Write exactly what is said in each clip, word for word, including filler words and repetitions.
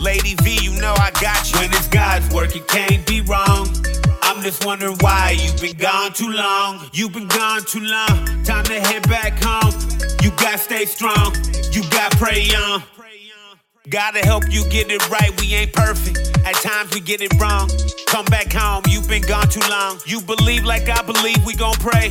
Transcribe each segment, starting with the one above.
Lady V, you know I got you. When it's God's work, it can't be wrong. I'm just wondering why you've been gone too long. You've been gone too long. Time to head back home. You gotta stay strong. You gotta pray on. Gotta help you get it right. We ain't perfect. At times we get it wrong. Come back home. You've been gone too long. You believe like I believe. We gon' pray.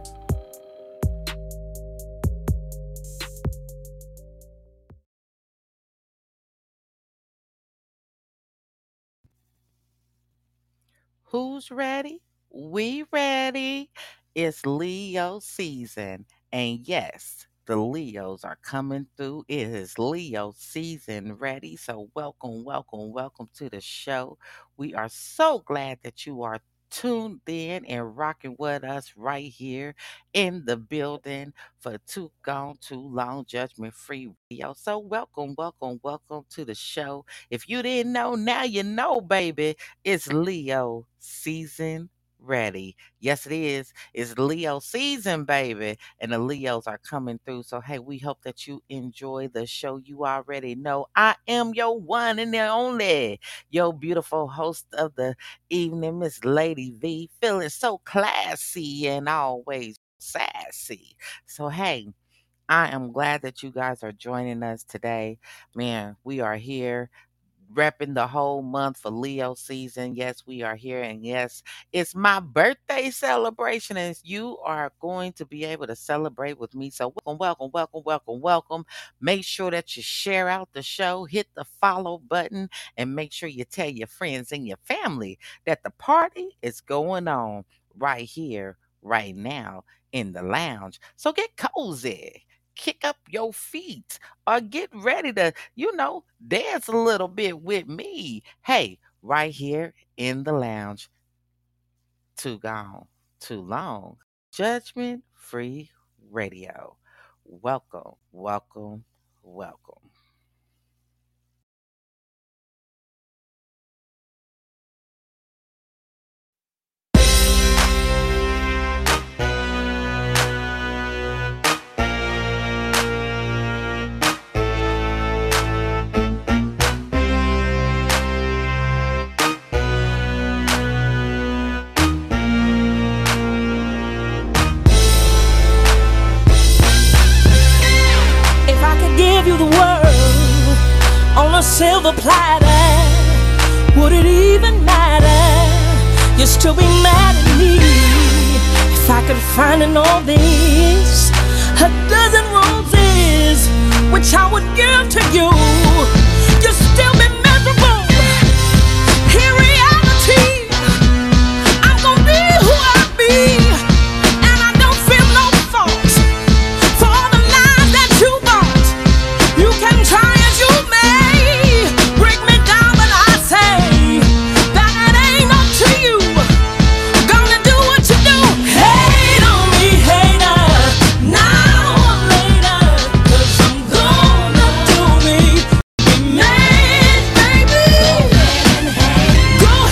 Who's ready? We ready. It's Leo season. And yes, the Leos are coming through. It is Leo season ready. So welcome, welcome, welcome to the show. We are so glad that you are tuned in and rocking with us right here in the building for Too Gone Too Long Judgment Free Radio. So welcome, welcome, welcome to the show. If you didn't know, now you know, baby. It's Leo season ready. Yes, it is. It's Leo season, baby. And the Leos are coming through. So, hey, we hope that you enjoy the show. You already know I am your one and the only, your beautiful host of the evening, Miss Lady V, feeling so classy and always sassy. So, hey, I am glad that you guys are joining us today. Man, we are here repping the whole month for Leo season. Yes, we are here. And yes, it's my birthday celebration. And you are going to be able to celebrate with me. So welcome, welcome, welcome, welcome, welcome. Make sure that you share out the show. Hit the follow button. And make sure you tell your friends and your family that the party is going on right here, right now in the lounge. So get cozy. Kick up your feet or get ready to, you know, dance a little bit with me. Hey, right here in the lounge. Too Gone Too Long Judgment Free Radio. Welcome, welcome, welcome. Silver platter, would it even matter? You'd still be mad at me if I could find in all this a dozen roses, which I would give to you. You'd still be miserable. In reality, I'm gonna be who I be. Go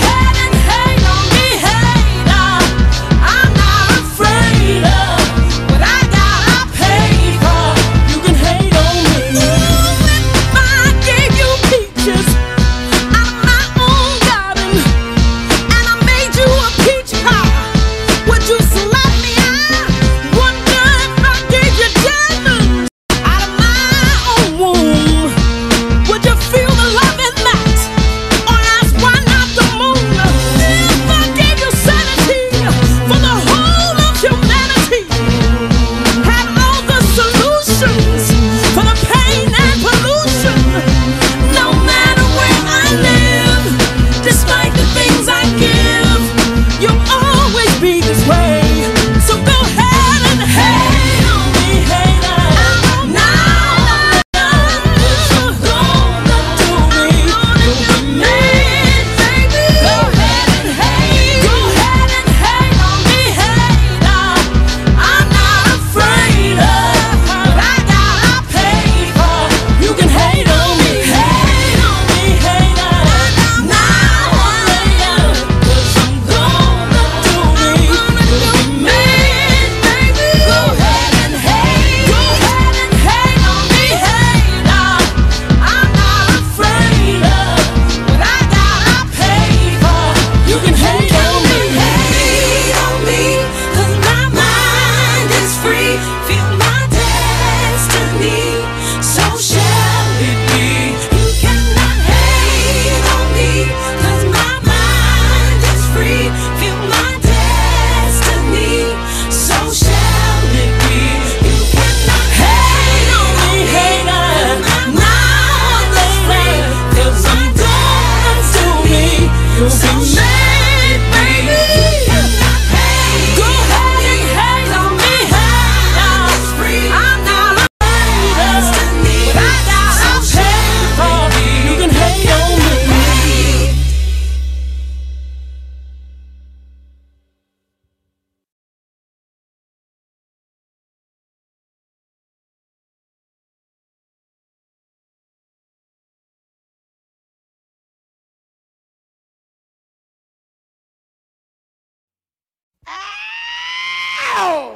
Oh!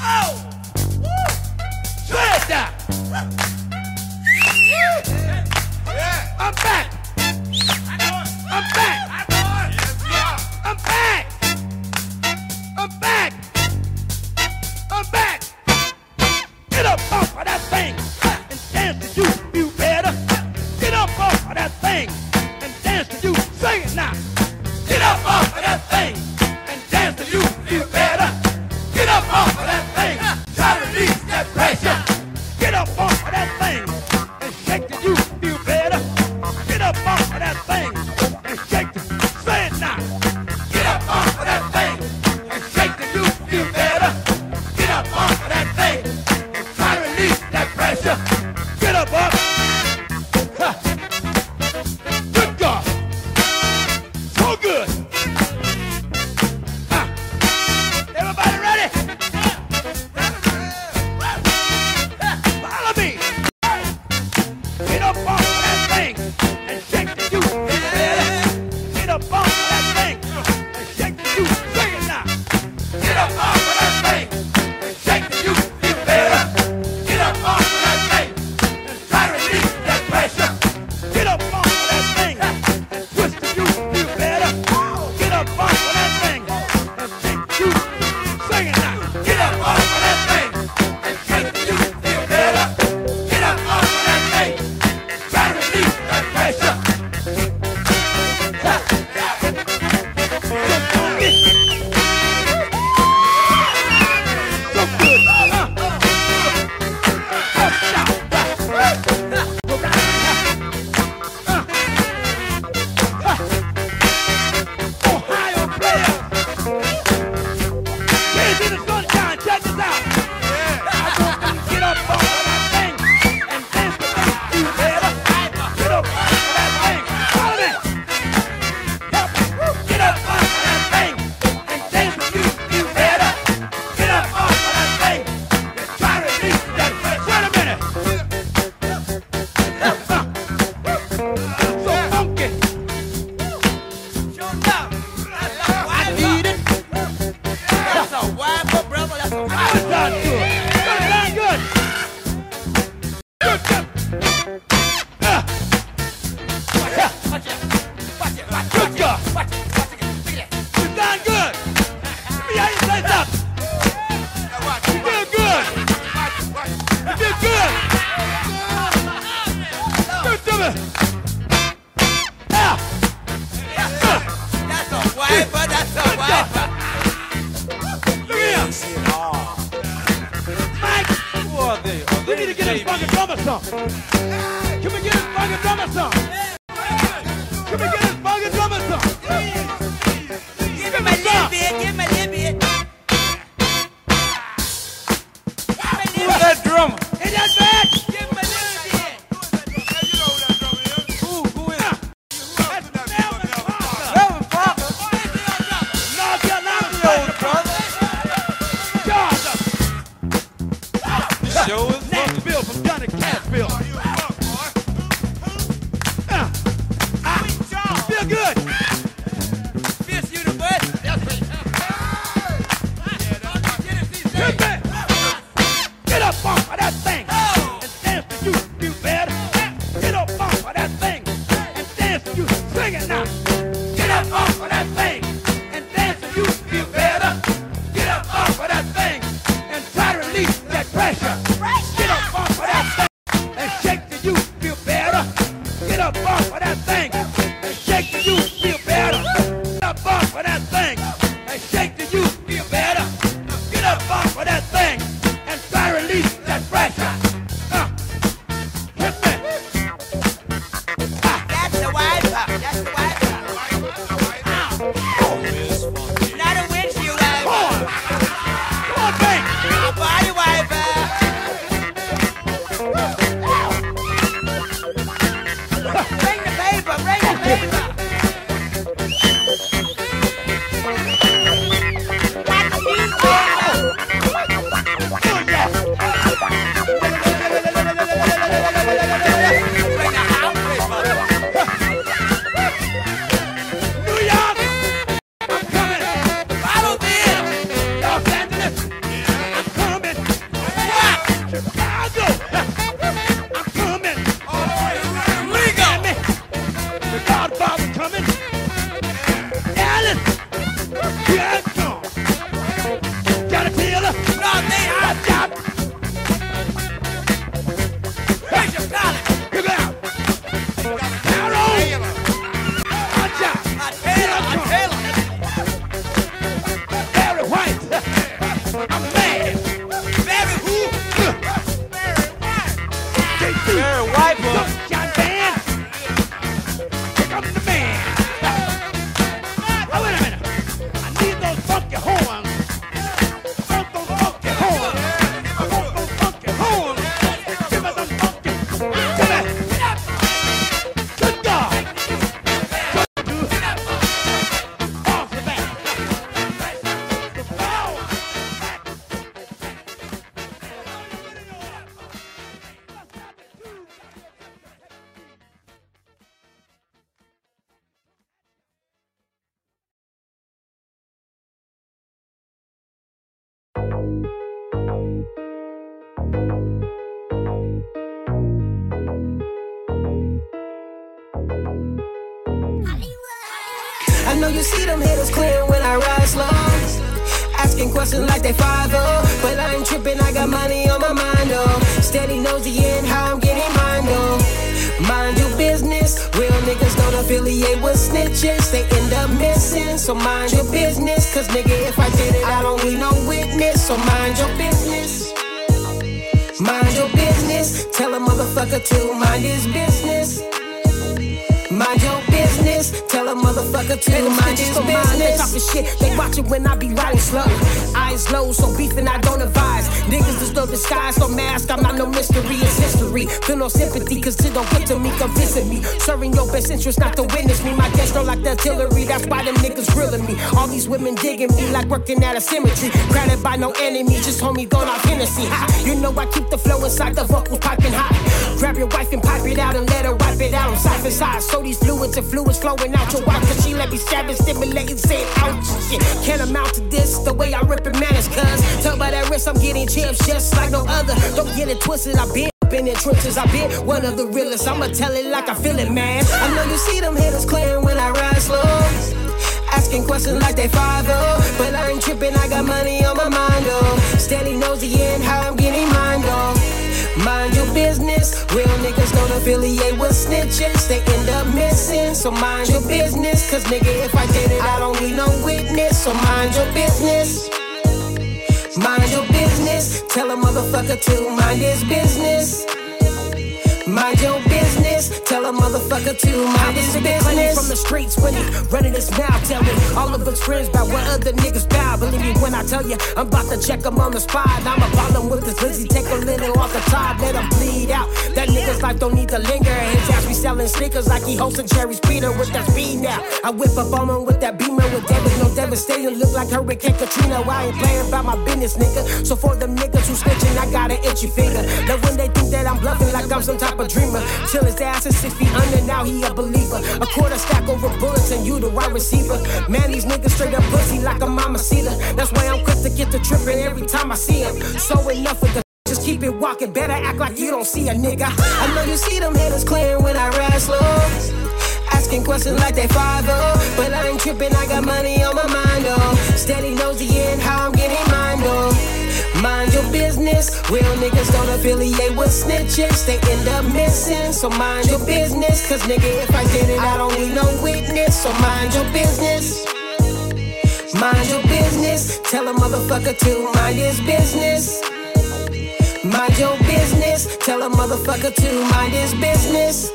Oh! Woo! Smash that! Yeah. Yeah. I'm back! I know it. I'm back! I know it. Yes, yeah. I'm back! I'm back! I'm back! Get up off of that thing and dance to you, you better! Get up off of that thing and dance to you, sing it now! Get up off of that thing! Bill. Are you a fuck, boy? Uh, I, You see them haters clearing when I ride slow. Asking questions like they five oh. But I ain't tripping, I got money on my mind, oh. Steady knows the end, how I'm getting mine, oh. Mind your business. Real niggas don't affiliate with snitches. They end up missing, so mind your business. Cause nigga, if I did it, I don't need no witness. So mind your business. Mind your business. Tell a motherfucker to mind his business. Mind your business. Tell a motherfucker to and mind his so business. Talking shit, they watching when I be riding slow. Eyes low, so beefing I don't advise. Niggas disturb the skies, so mask. I'm not no mystery, it's history. Feel no sympathy, cause it don't get to me. Come visit me. Serving your best interest, not to witness me. My guests don't like the artillery, that's why them niggas grilling me. All these women digging me like working at a cemetery. Crowded by no enemy, just homie gone off Hennessy. Ha, you know I keep the flow inside, the vocals piping hot. Grab your wife and pipe it out and let her wipe it out. I'm side for side, so these fluids and fluids flowing out your wife. Cause she let me savage, stimulating, saying ouch shit. Can't amount to this, the way I rip and manage. Cause tell by that wrist I'm getting chips just like no other. Don't get it twisted, I've been up in the trenches. I've been one of the realest, I'ma tell it like I feel it, man. I know you see them hitters clearing when I ride slow. Asking questions like they five oh. But I ain't tripping, I got money on my mind, oh. Steady knows the end, how I'm getting mine, oh. Mind your business. Real niggas don't affiliate with snitches. They end up missing, so mind your business. Cause nigga, if I did it, I don't need no witness. So mind your business. Mind your business. Tell a motherfucker to mind his business. Mind your business. Tell a motherfucker to mind his business. From the streets when he running his mouth, telling all of his friends about what other niggas bow. Believe me when I tell you, I'm about to check him on the spot. I'm a problem with this Lizzie. Take a little off the top, let him bleed out. That nigga's life don't need to linger. His ass be selling sneakers like he hosting Jerry's Peter with that speed now. I whip up on him with that beamer with David, no devastating. Look like Hurricane Katrina. I ain't playing about my business, nigga. So for them niggas who snitching, I got an itchy finger. Now when they think that I'm bluffing like I'm some type a dreamer, till his ass is six feet under, now he a believer. A quarter stack over bullets and you the wide receiver. Man, these niggas straight up pussy like a mama cedar. That's why I'm quick to get the trippin' every time I see him. So enough with the just keep it walking, better act like you don't see a nigga. I know you see them haters clearing when I ride slow. Asking questions like they five oh. But I ain't trippin', I got money on my mind, oh. Steady knows the end, how I'm getting mine, oh. Mind your business. Real niggas don't affiliate with snitches. They end up missing, so mind your business. Cause nigga, if I did it, I don't need no witness. So mind your business. Mind your business. Tell a motherfucker to mind his business. Mind your business. Tell a motherfucker to mind his business.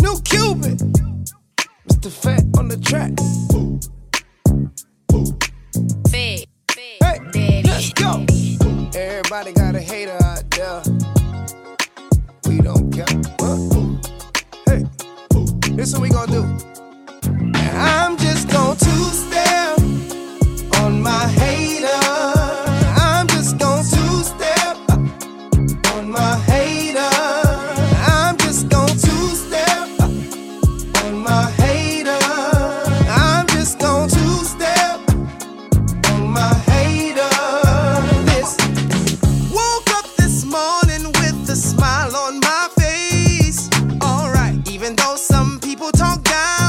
New Cuban, Mister Fat on the track. Ooh, ooh. Fat, fat, hey, let's go. Everybody got a hater out there. We don't care. Huh? Hey, ooh. This what we gonna do. And I'm just gonna two-step on my hater. I'm just gonna two-step on my hater. Smile on my face. Alright, even though some people talk down.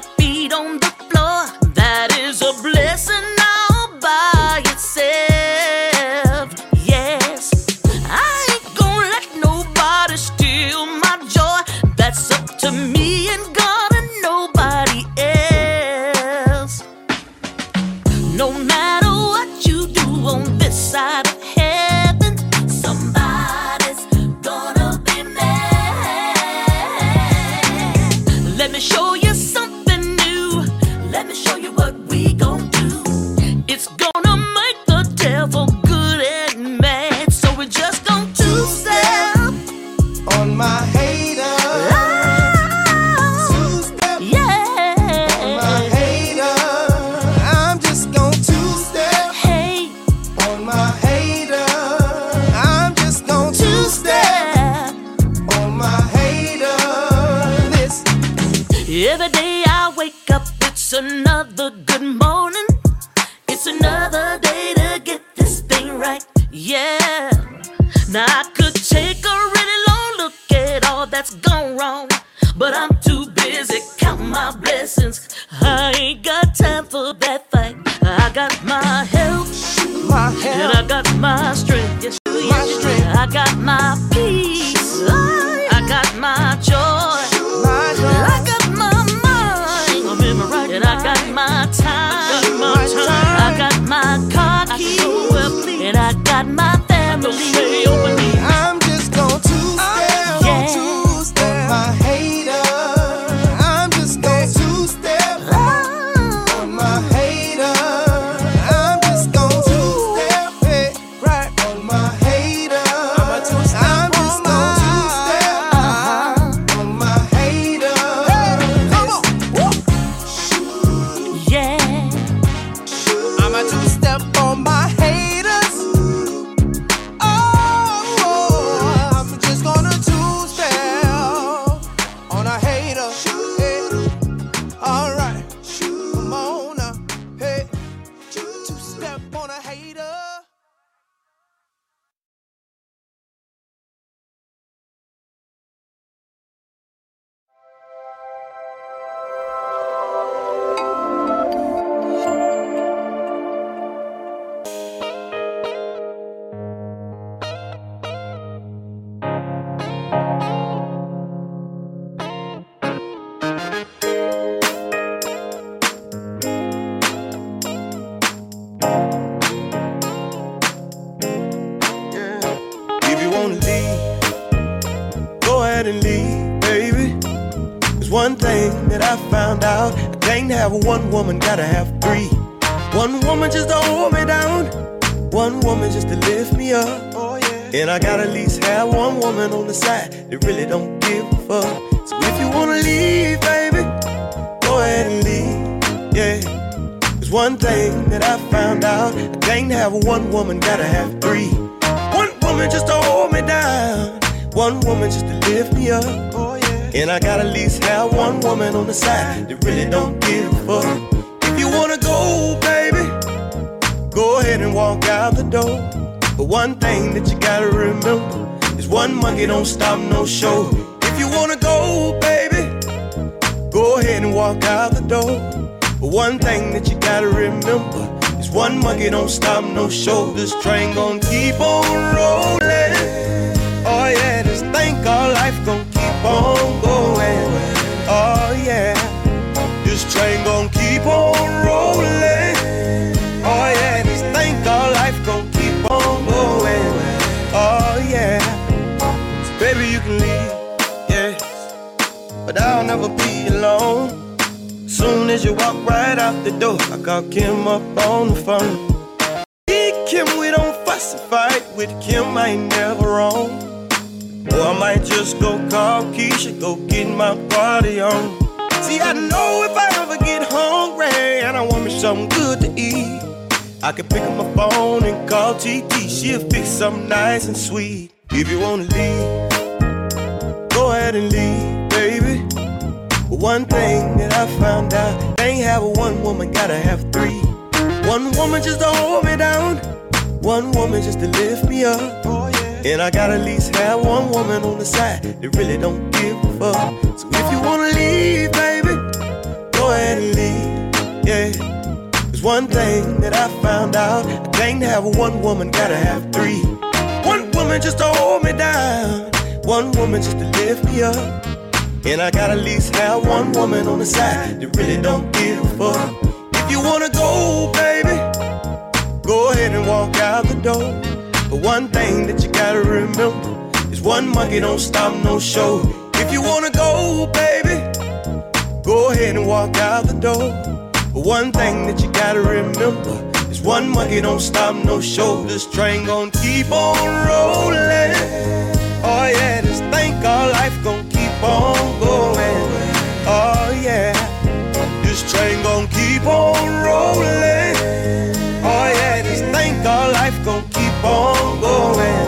my feet on the floor. That is a blessing all by itself. Yes, I ain't gonna let nobody steal my joy. That's up to me and God and nobody else. No matter what you do on this side of heaven, somebody's gonna be mad. Let me show you something new. Let me show you what we gon' do. It's gonna make the devil good and mad. So we just gon' two-step on my hater. Oh, two-step, yeah, on my hater. I'm just gon' two-step, hey, on my hater. I'm just gon' two-step on my hater. This every day I wake up, it's another good morning. It's another day to get this thing right. Yeah. Now I could take a really long look at all that's gone wrong, but I'm too busy counting my blessings. I ain't got time for that fight. I got my health, my and I health, got my strength. Yes, my yes, strength. I got my peace. I got my joy. my joy. I got my mind. I'm in my right and I got my time. My time. I got my car key. And I got my family. I'm just gon' two-step, oh, yeah, two-step, my hater. I'm just gon' two-step, oh, on my hater. I'm just gon' two-step, hey, right on my hater. I'm, I'm just gon' two-step, uh-huh, on my hater. Hey, come on. Woo. Yeah, I'm a two-step on my hater. One woman gotta have three. One woman just to hold me down. One woman just to lift me up. Oh, yeah. And I gotta at least have one woman on the side that really don't give a fuck. So if you wanna leave, baby, go ahead and leave. Yeah. There's one thing that I found out. I can't have one woman, gotta have three. One woman just to hold me down. One woman just to lift me up. Oh, yeah. And I gotta at least have one woman on the side that really don't give a fuck. If you wanna go, baby, go ahead and walk out the door. But one thing that you gotta remember is one monkey don't stop no show. If you wanna go, baby, go ahead and walk out the door. But one thing that you gotta remember is one monkey don't stop no show. This train gon' keep on rolling. Oh yeah, this thing called life gon' keep on going, oh yeah. This train gon' keep on rolling, oh yeah. This thing called life gon' keep on going, oh yeah. So baby, you can leave, yeah, but I'll never be alone. Soon as you walk right out the door, I call Kim up on the phone. Hey Kim, we don't fuss and fight. With Kim, I ain't never wrong. Or I might just go call Keisha, go get my party on. See, I know if I ever get hungry and I want me something good to eat, I can pick up my phone and call T T. She'll fix something nice and sweet. If you wanna leave, go ahead and leave, baby. But one thing that I found out, I ain't have one woman, gotta have three. One woman just to hold me down. One woman just to lift me up. And I gotta at least have one woman on the side that really don't give a fuck. So if you wanna leave, baby, go and leave, yeah. There's one thing that I found out. A thing to have one woman, gotta have three. One woman just to hold me down, one woman just to lift me up. And I got at least now one woman on the side that really don't give a fuck. If you wanna go, baby, go ahead and walk out the door. But one thing that you gotta remember is one monkey don't stop no show. If you wanna go, baby, go ahead and walk out the door. But one thing that you gotta remember, one monkey don't stop no show. This train gon' keep on rolling. Oh yeah, this thing called life gon' keep on going. Oh yeah, this train gon' keep on rolling. Oh yeah, this thing called life gon' keep on going.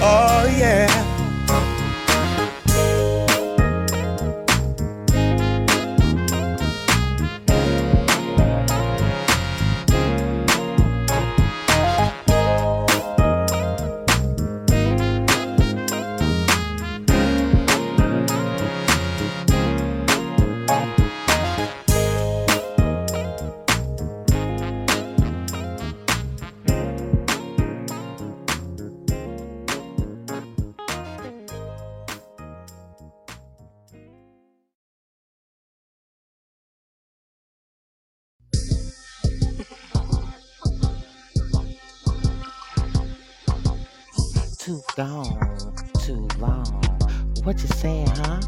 Oh yeah. Too gone, too long. What you saying, huh?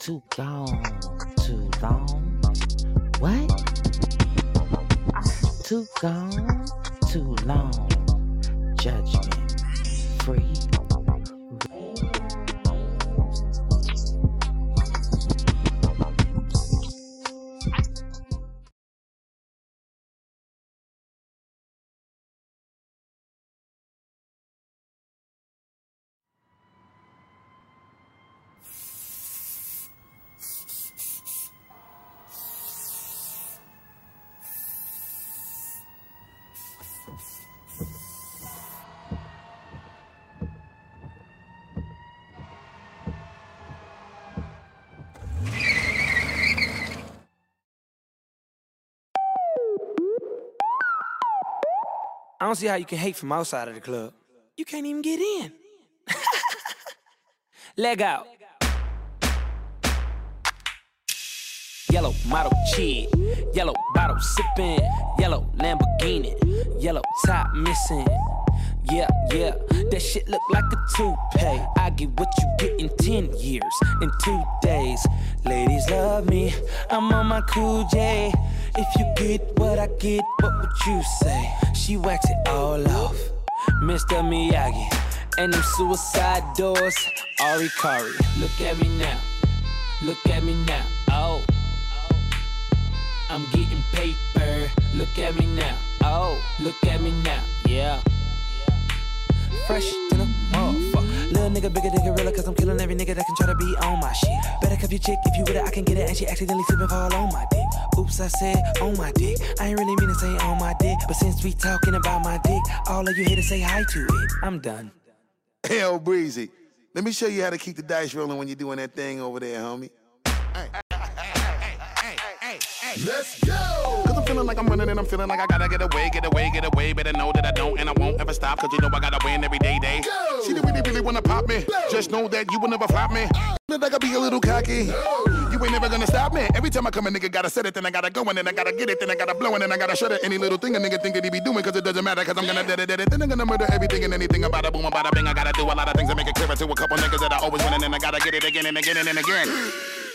Too gone, too long. What? Too gone, too long. Judgment free. I don't see how you can hate from outside of the club. You can't even get in. Leg out. Yellow model cheat. Yellow bottle sipping. Yellow Lamborghini. Yellow top missing. Yeah, yeah, that shit look like a toupee. I get what you get in ten years, in two days. Ladies love me, I'm on my cool J. If you get what I get, what would you say? She waxed it all off, Mister Miyagi. And them suicide doors, Arikari. Look at me now, look at me now, oh. I'm getting paper, look at me now, oh. Look at me now, yeah. Fresh to the motherfucker. Little nigga, bigger than gorilla, cause I'm killing every nigga that can try to be on my shit. Better cuff your chick if you with it, I can get it. And she accidentally slipping fall on my dick. Oops, I said on my dick. I ain't really mean to say on my dick, but since we talking about my dick, all of you here to say hi to it. I'm done. Hell, Breezy, let me show you how to keep the dice rolling when you're doing that thing over there, homie. Hey, hey, hey, hey, hey, hey. Let's go! Feeling like I'm running and I'm feeling like I gotta get away, get away, get away. Better know that I don't and I won't ever stop, cause you know I gotta win every day, day. Go. She really, really wanna pop me. Blow. Just know that you will never flop me. Oh. That I gotta be a little cocky. No. You ain't never gonna stop me. Every time I come a nigga gotta set it, then I gotta go and then I gotta get it, then I gotta blow and then I gotta shut it. Any little thing a nigga think that he be doing, cause it doesn't matter, cause I'm gonna dead it, dead it. Then I'm gonna murder everything and anything about a boom, about a bang. I gotta do a lot of things to make it clearer to a couple niggas that I always win and then I gotta get it again and again and then again.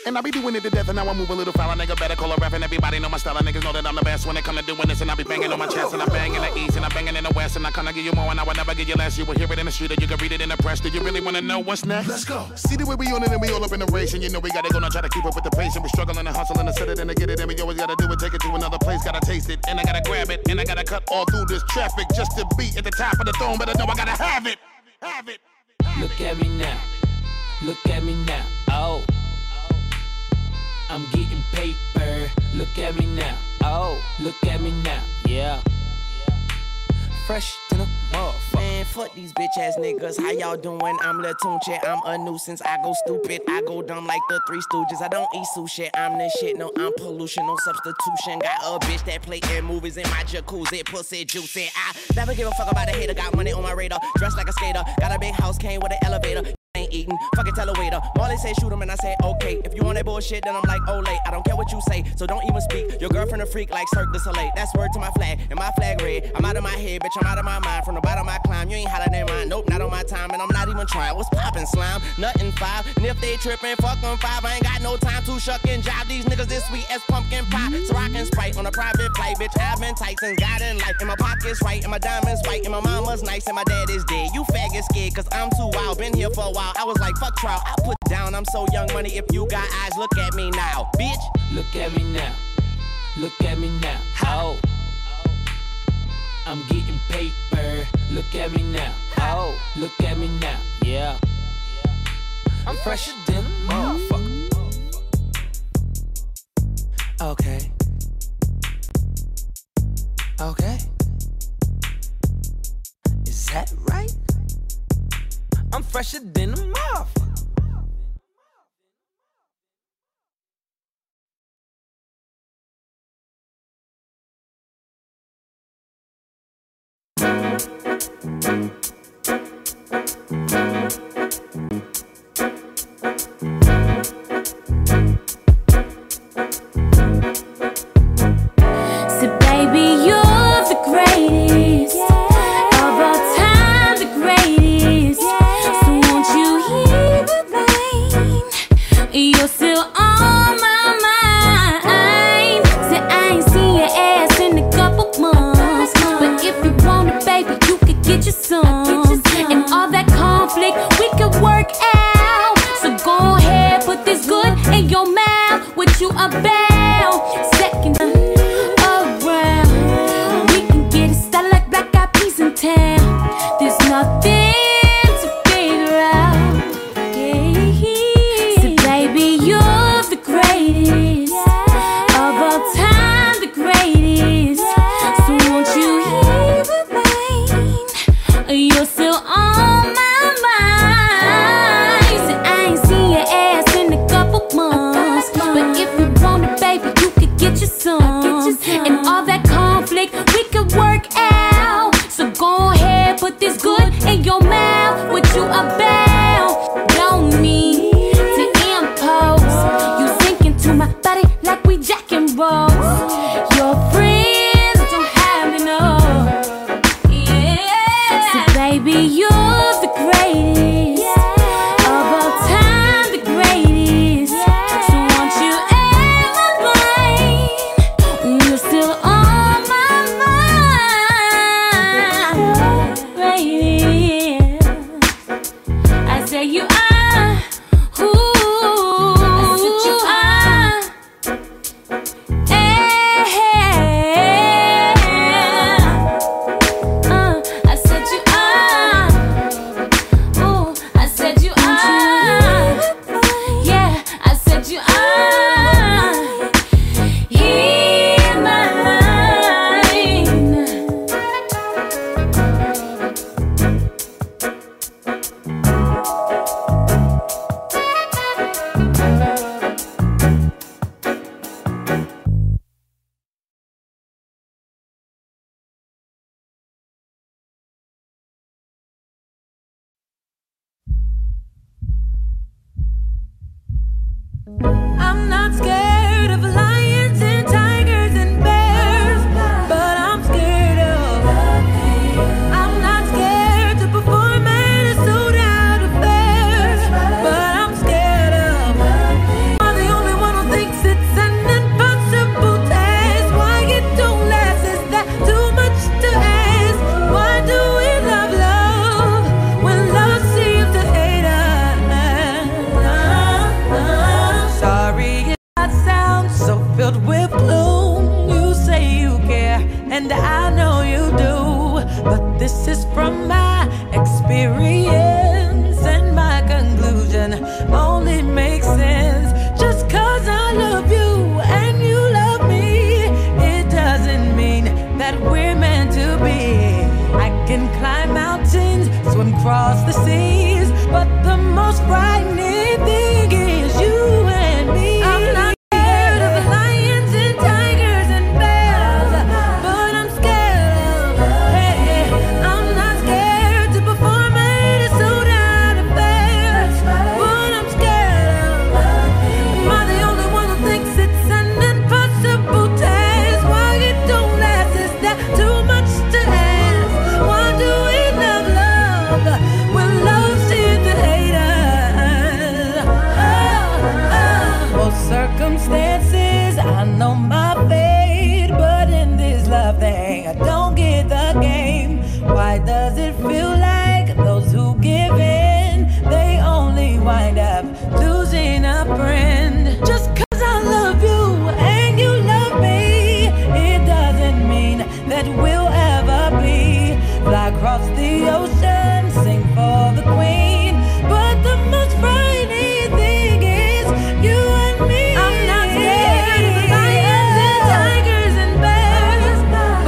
And I be doing it to death, and now I move a little foul. A nigga better call a rap, and everybody know my style. Niggas know that I'm the best when it come to doing this, and I be banging on my chest, and I bang in the east, and I banging in the west, and I kinda give you more, and I will never give you less. You will hear it in the street, and you can read it in the press. Do you really wanna know what's next? Let's go. See the way we on it, and we all up in the race, and you know we gotta go now, try to keep up with the pace, and we struggling and hustling and set it and to get it, and we always gotta do it, take it to another place, gotta taste it, and I gotta grab it, and I gotta cut all through this traffic just to be at the top of the throne. But I know I gotta have it, have it. Have Look it. At me now. Look at me now. Oh. I'm getting paper, look at me now, oh, look at me now, yeah. Fresh to the motherfucker. Man, fuck these bitch ass niggas. How y'all doing? I'm Latunche. I'm a nuisance. I go stupid. I go dumb like the Three Stooges. I don't eat sushi. I'm the shit. No, I'm pollution. No substitution. Got a bitch that play in movies in my jacuzzi. Pussy juicy. I never give a fuck about a hater. Got money on my radar. Dressed like a skater. Got a big house. Came with an elevator. Ain't eating, fucking tell a waiter. Marley said shoot him and I said okay. If you want that bullshit, then I'm like Olay. I don't care what you say, so don't even speak. Your girlfriend a freak like Cirque du Soleil. That's word to my flag, and my flag red. I'm out of my head, bitch, I'm out of my mind. From the bottom I climb, you ain't hotter than mine. Nope, not on my time, and I'm not even trying. What's poppin', slime? Nothing five. And if they trippin', fuck them five. I ain't got no time to shuck and jive. These niggas this sweet as pumpkin pie. So I can Sprite on a private flight, bitch. I've been tight since God in life. And my pocket's right, and my diamond's white, and my mama's nice, and my dad is dead. You faggot scared, cause I'm too wild. Been here for a while. I was like, fuck trial, I put down, I'm so young money, if you got eyes, look at me now, bitch. Look at me now, look at me now, how? I'm getting paper, look at me now, how? Look at me now, yeah. I'm fresher than a motherfucker. Okay. Okay. Is that right? I'm fresher than a motherfucker. So baby, you're the greatest, yeah, of all time, the greatest. Yeah. You're still on my mind. Said I ain't seen your ass in a couple months, but if you want it, baby, you could get your some. And all that conflict, we could work out. So go ahead, put this good in your mouth. What you about? Second around, we can get it started like black eyed peas in town. There's nothing. I'm not scared of lions and tigers and bears, but I'm scared of nothing. I'm not scared to perform at a sold out affair, but I'm scared of nothing. I'm the only one who thinks it's an impossible task. Why it don't last? Is that too much to ask? Why do we love love when love seems to hate us? Filled with bloom, you say you care, and I know you do. But this is from my experience, and my conclusion only makes sense. Just cause I love you and you love me, it doesn't mean that we're meant to be. I can climb mountains thing. I don't get the game. Why does it feel like those who give in, they only wind up losing a friend? Just cause I love you and you love me, it doesn't mean that we'll ever be. Fly across the ocean, sing for the queen, but the most frightening thing is you and me. I'm not scared of lions and tigers and bears,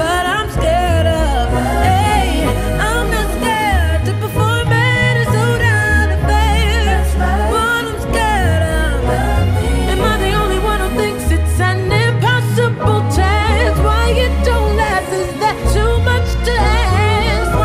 but I'm scared of, hey, I'm not scared to perform at a Sudan affair. What I'm scared of, am I the only one who thinks it's an impossible chance? Why it don't last, is that too much to ask? Oh,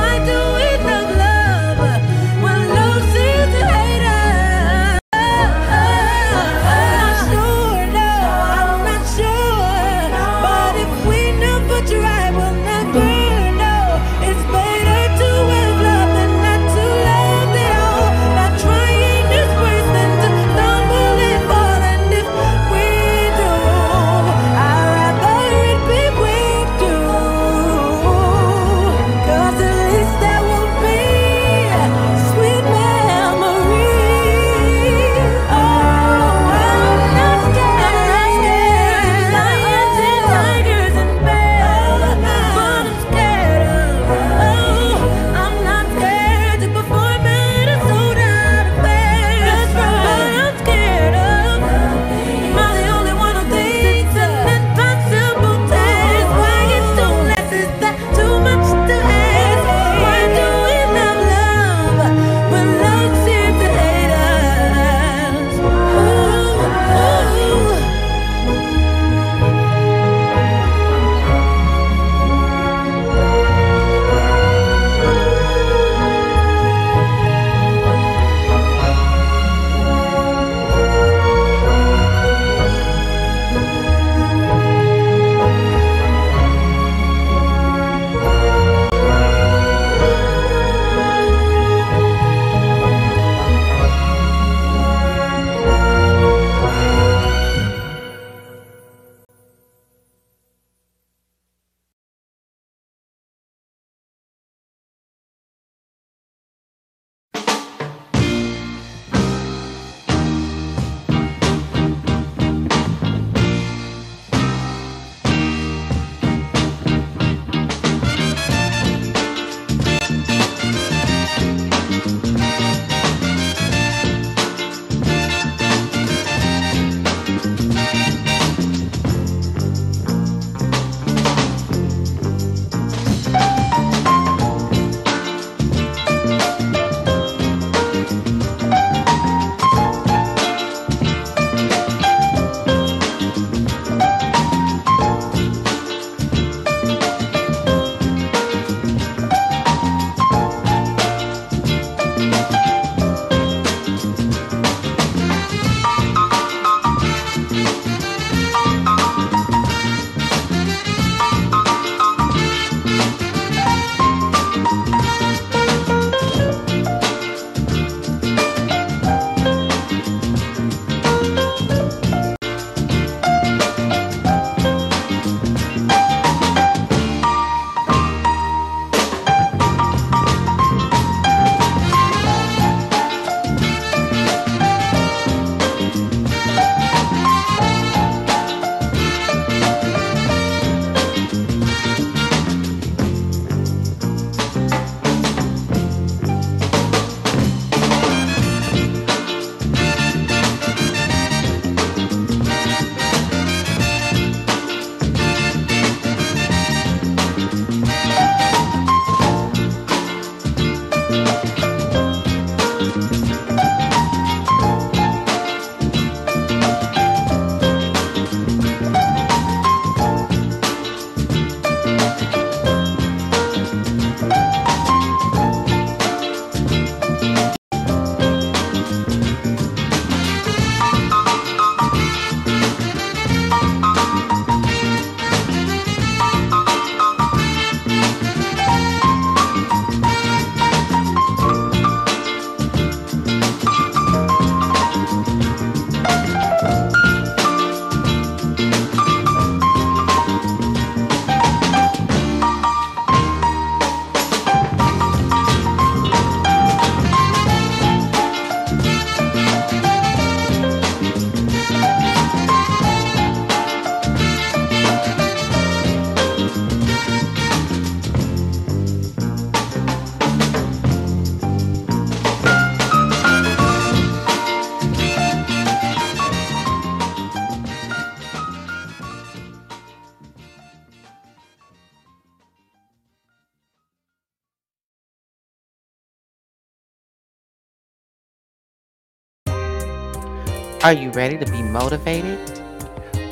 Are you ready to be motivated?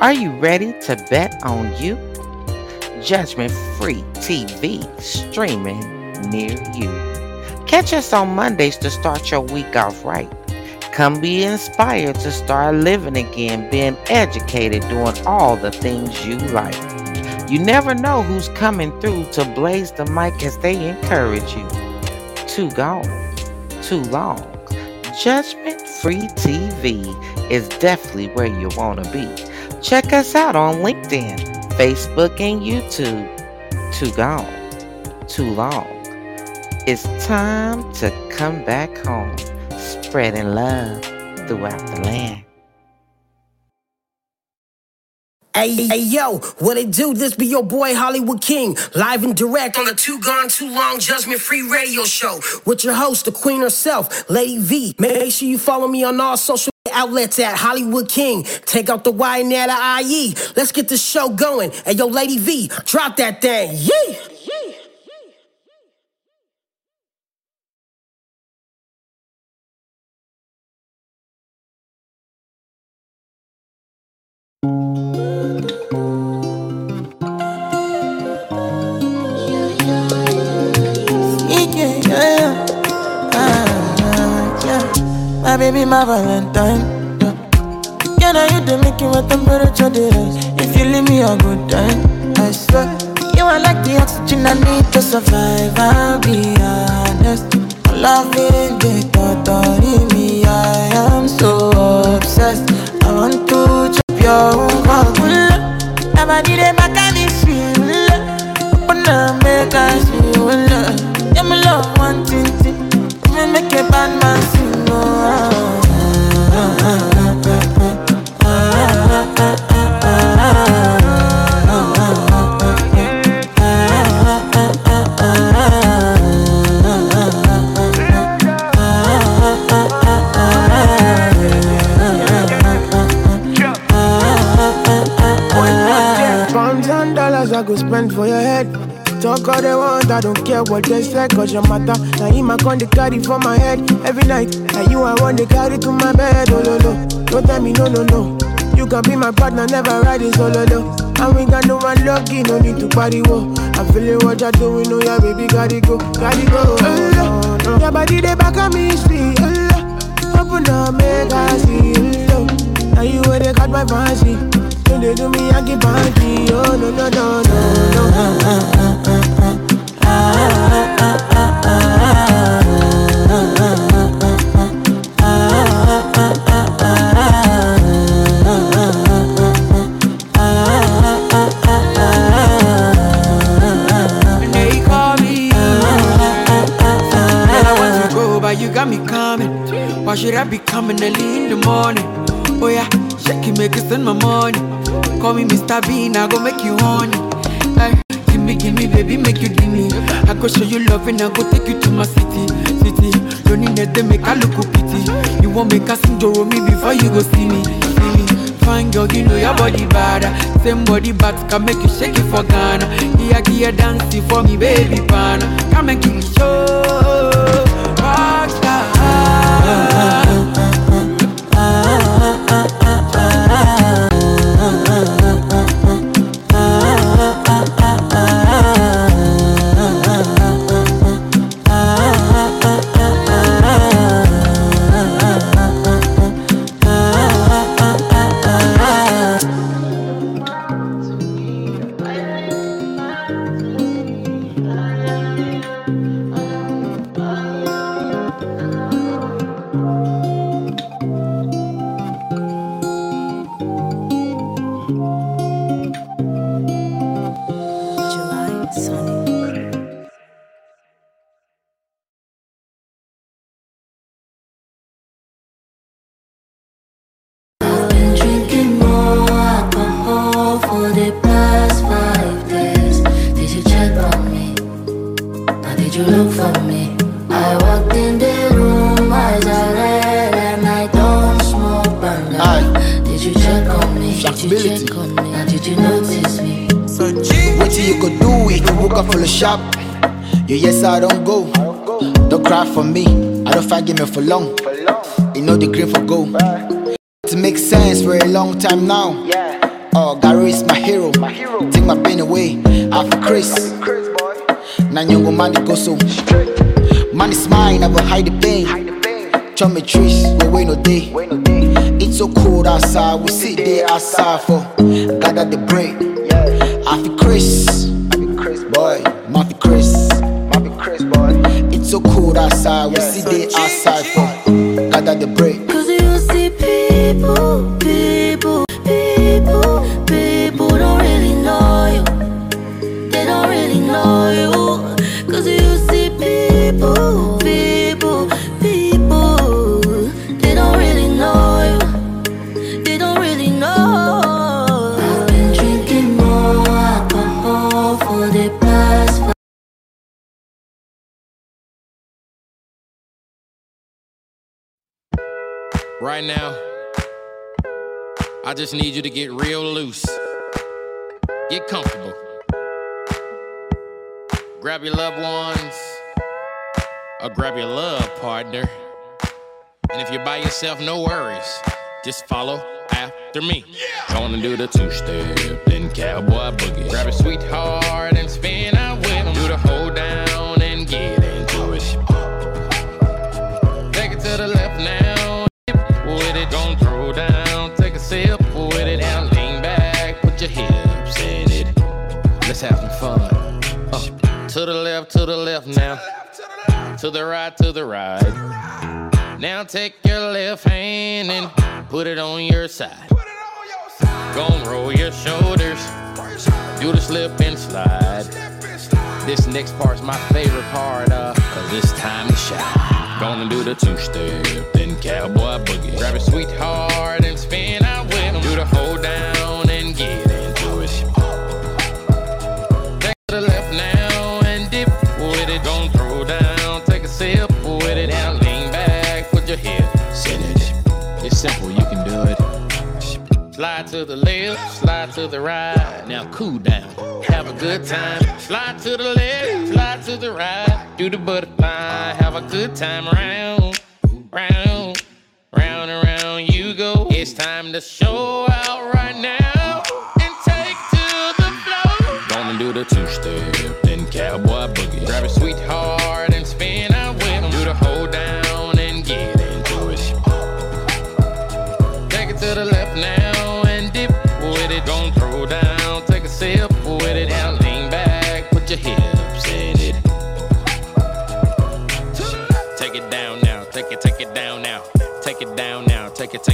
Are you ready to bet on you? Judgment Free T V, streaming near you. Catch us on Mondays to start your week off right. Come be inspired to start living again, being educated, doing all the things you like. You never know who's coming through to blaze the mic as they encourage you. Too gone, too long. Judgment Free T V is definitely where you want to be. Check us out on LinkedIn, Facebook, and YouTube. Too gone, too long. It's time to come back home, spreading love throughout the land. Hey, hey, yo, what it do? This be your boy Hollywood King, live and direct on the Too Gone Too Long Judgment Free Radio Show with your host, the queen herself, Lady V. Make sure you follow me on all social outlets at Hollywood King. Take out the Y and add a I E. Let's get this show going. Hey, yo, Lady V, drop that thing. Yee! My baby, my valentine, yeah. You know you do make it with temperature days. If you leave me a good time, I swear. You are like the oxygen I need to survive, I'll be honest. Loving the thought of me, I am so obsessed. I want to chop your own heart. I need a mechanism, but I make us feel love. You're my love, one thing, I'm make a bad man sing. Pounds and dollars I go spend for your head. Talk all they want, I don't care what they say, cause your matter. Now him I con dey carry for my head every night. Now you I want to carry to my bed, oh no no. Don't tell me no no no. You can be my partner, never ride it solo no. And we got no one lucky, no need to party wo. I'm feeling what you're doing, oh yeah baby, gotta go, gotta go. Oh no, your body they back on me, see. Oh no, open up, make I see. Oh no, now you where they got my fancy. They do me a give hanky, oh no no no no. When they call me, and I want to go, but you got me coming. Why should I be coming early in the morning? Oh yeah, shake it, make it send my money. Call me Mister Bean, I go make you honey. Ay, gimme, gimme, baby, make you gimme. I go show you love and I go take you to my city, city. Don't need nothing, make I look pity. You won't make a sing to me before you go see me, see me. Fine girl, you know your body bad. Same body bad, can make you shake it for Ghana. Here, here, dance it for me, baby, pana. Come and give me show. For me, I don't fight game for long. You know the green for gold. to make sense for a long time now. Yeah. Oh, Gary is my hero. My hero. Take my pain away. I've been Chris. Nanyongo man go so. Man is mine. I will hide the pain. Hide the pain. Chum me trees. We wait no day. Wait no day. It's so cold outside. We sit there outside for gather the break. Yeah. I feel Chris. I feel Chris boy. Muffy Chris. Muffy Chris boy. It's so cold outside. We yeah. sit so there G- outside G- for. Gather the break. Cause you see people, people, people, people don't really know you. They don't really know you. Cause you see people, people, people, they don't really know you. They don't really know. I've been drinking more alcohol for the past five. Right now, I just need you to get real loose. Get comfortable. Grab your loved ones, or grab your love partner. And if you're by yourself, no worries. Just follow after me. Yeah. Gonna do the two-step, then cowboy boogie. Grab your sweetheart and spin out with him. Do the hold down and get into it. Take it to the left now. With it, don't throw down, take a sip with it, and lean back, put your hips in it. Let's have some fun. Uh, to the left, to the left now. To the right, to the right. Now take your left hand and put it on your side. Gon' roll your shoulders. Do the slip and slide. This next part's my favorite part, uh, cause this time to shine. Gonna do the two-step, then cowboy boogie. Grab your sweetheart and spin out with him. Do the hold down and get into it. Take to the left now and dip with it. Gonna throw down, take a sip with it. Now lean back, put your hips in it. It's simple, you can do it. Slide to the left, slide to the right. Now cool down, have a good time. Slide to the left, slide to the right. Do the butterfly, have a good time. Round, round, round and round you go. It's time to show out right now and take to the floor. Gonna do the two-step, then cowboy boogie. Grab your sweetheart and spin out with him. Do the hold down and get into it. Take it to the left now and dip with it. Gonna throw down, take a sip with it. Now lean back, put your hips in it. Take it, take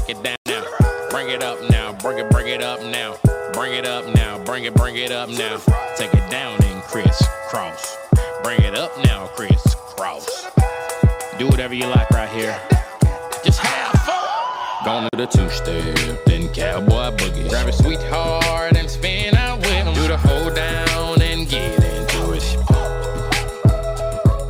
it down now. Bring it up now. Bring it, bring it up now. Bring it up now. Bring it, bring it up now. Take it down and crisscross. Bring it up now, crisscross. Do whatever you like right here. Just have fun. Gonna do the two-step, then cowboy boogie. Grab your sweetheart and spin out with him. Do the hold down and get into it.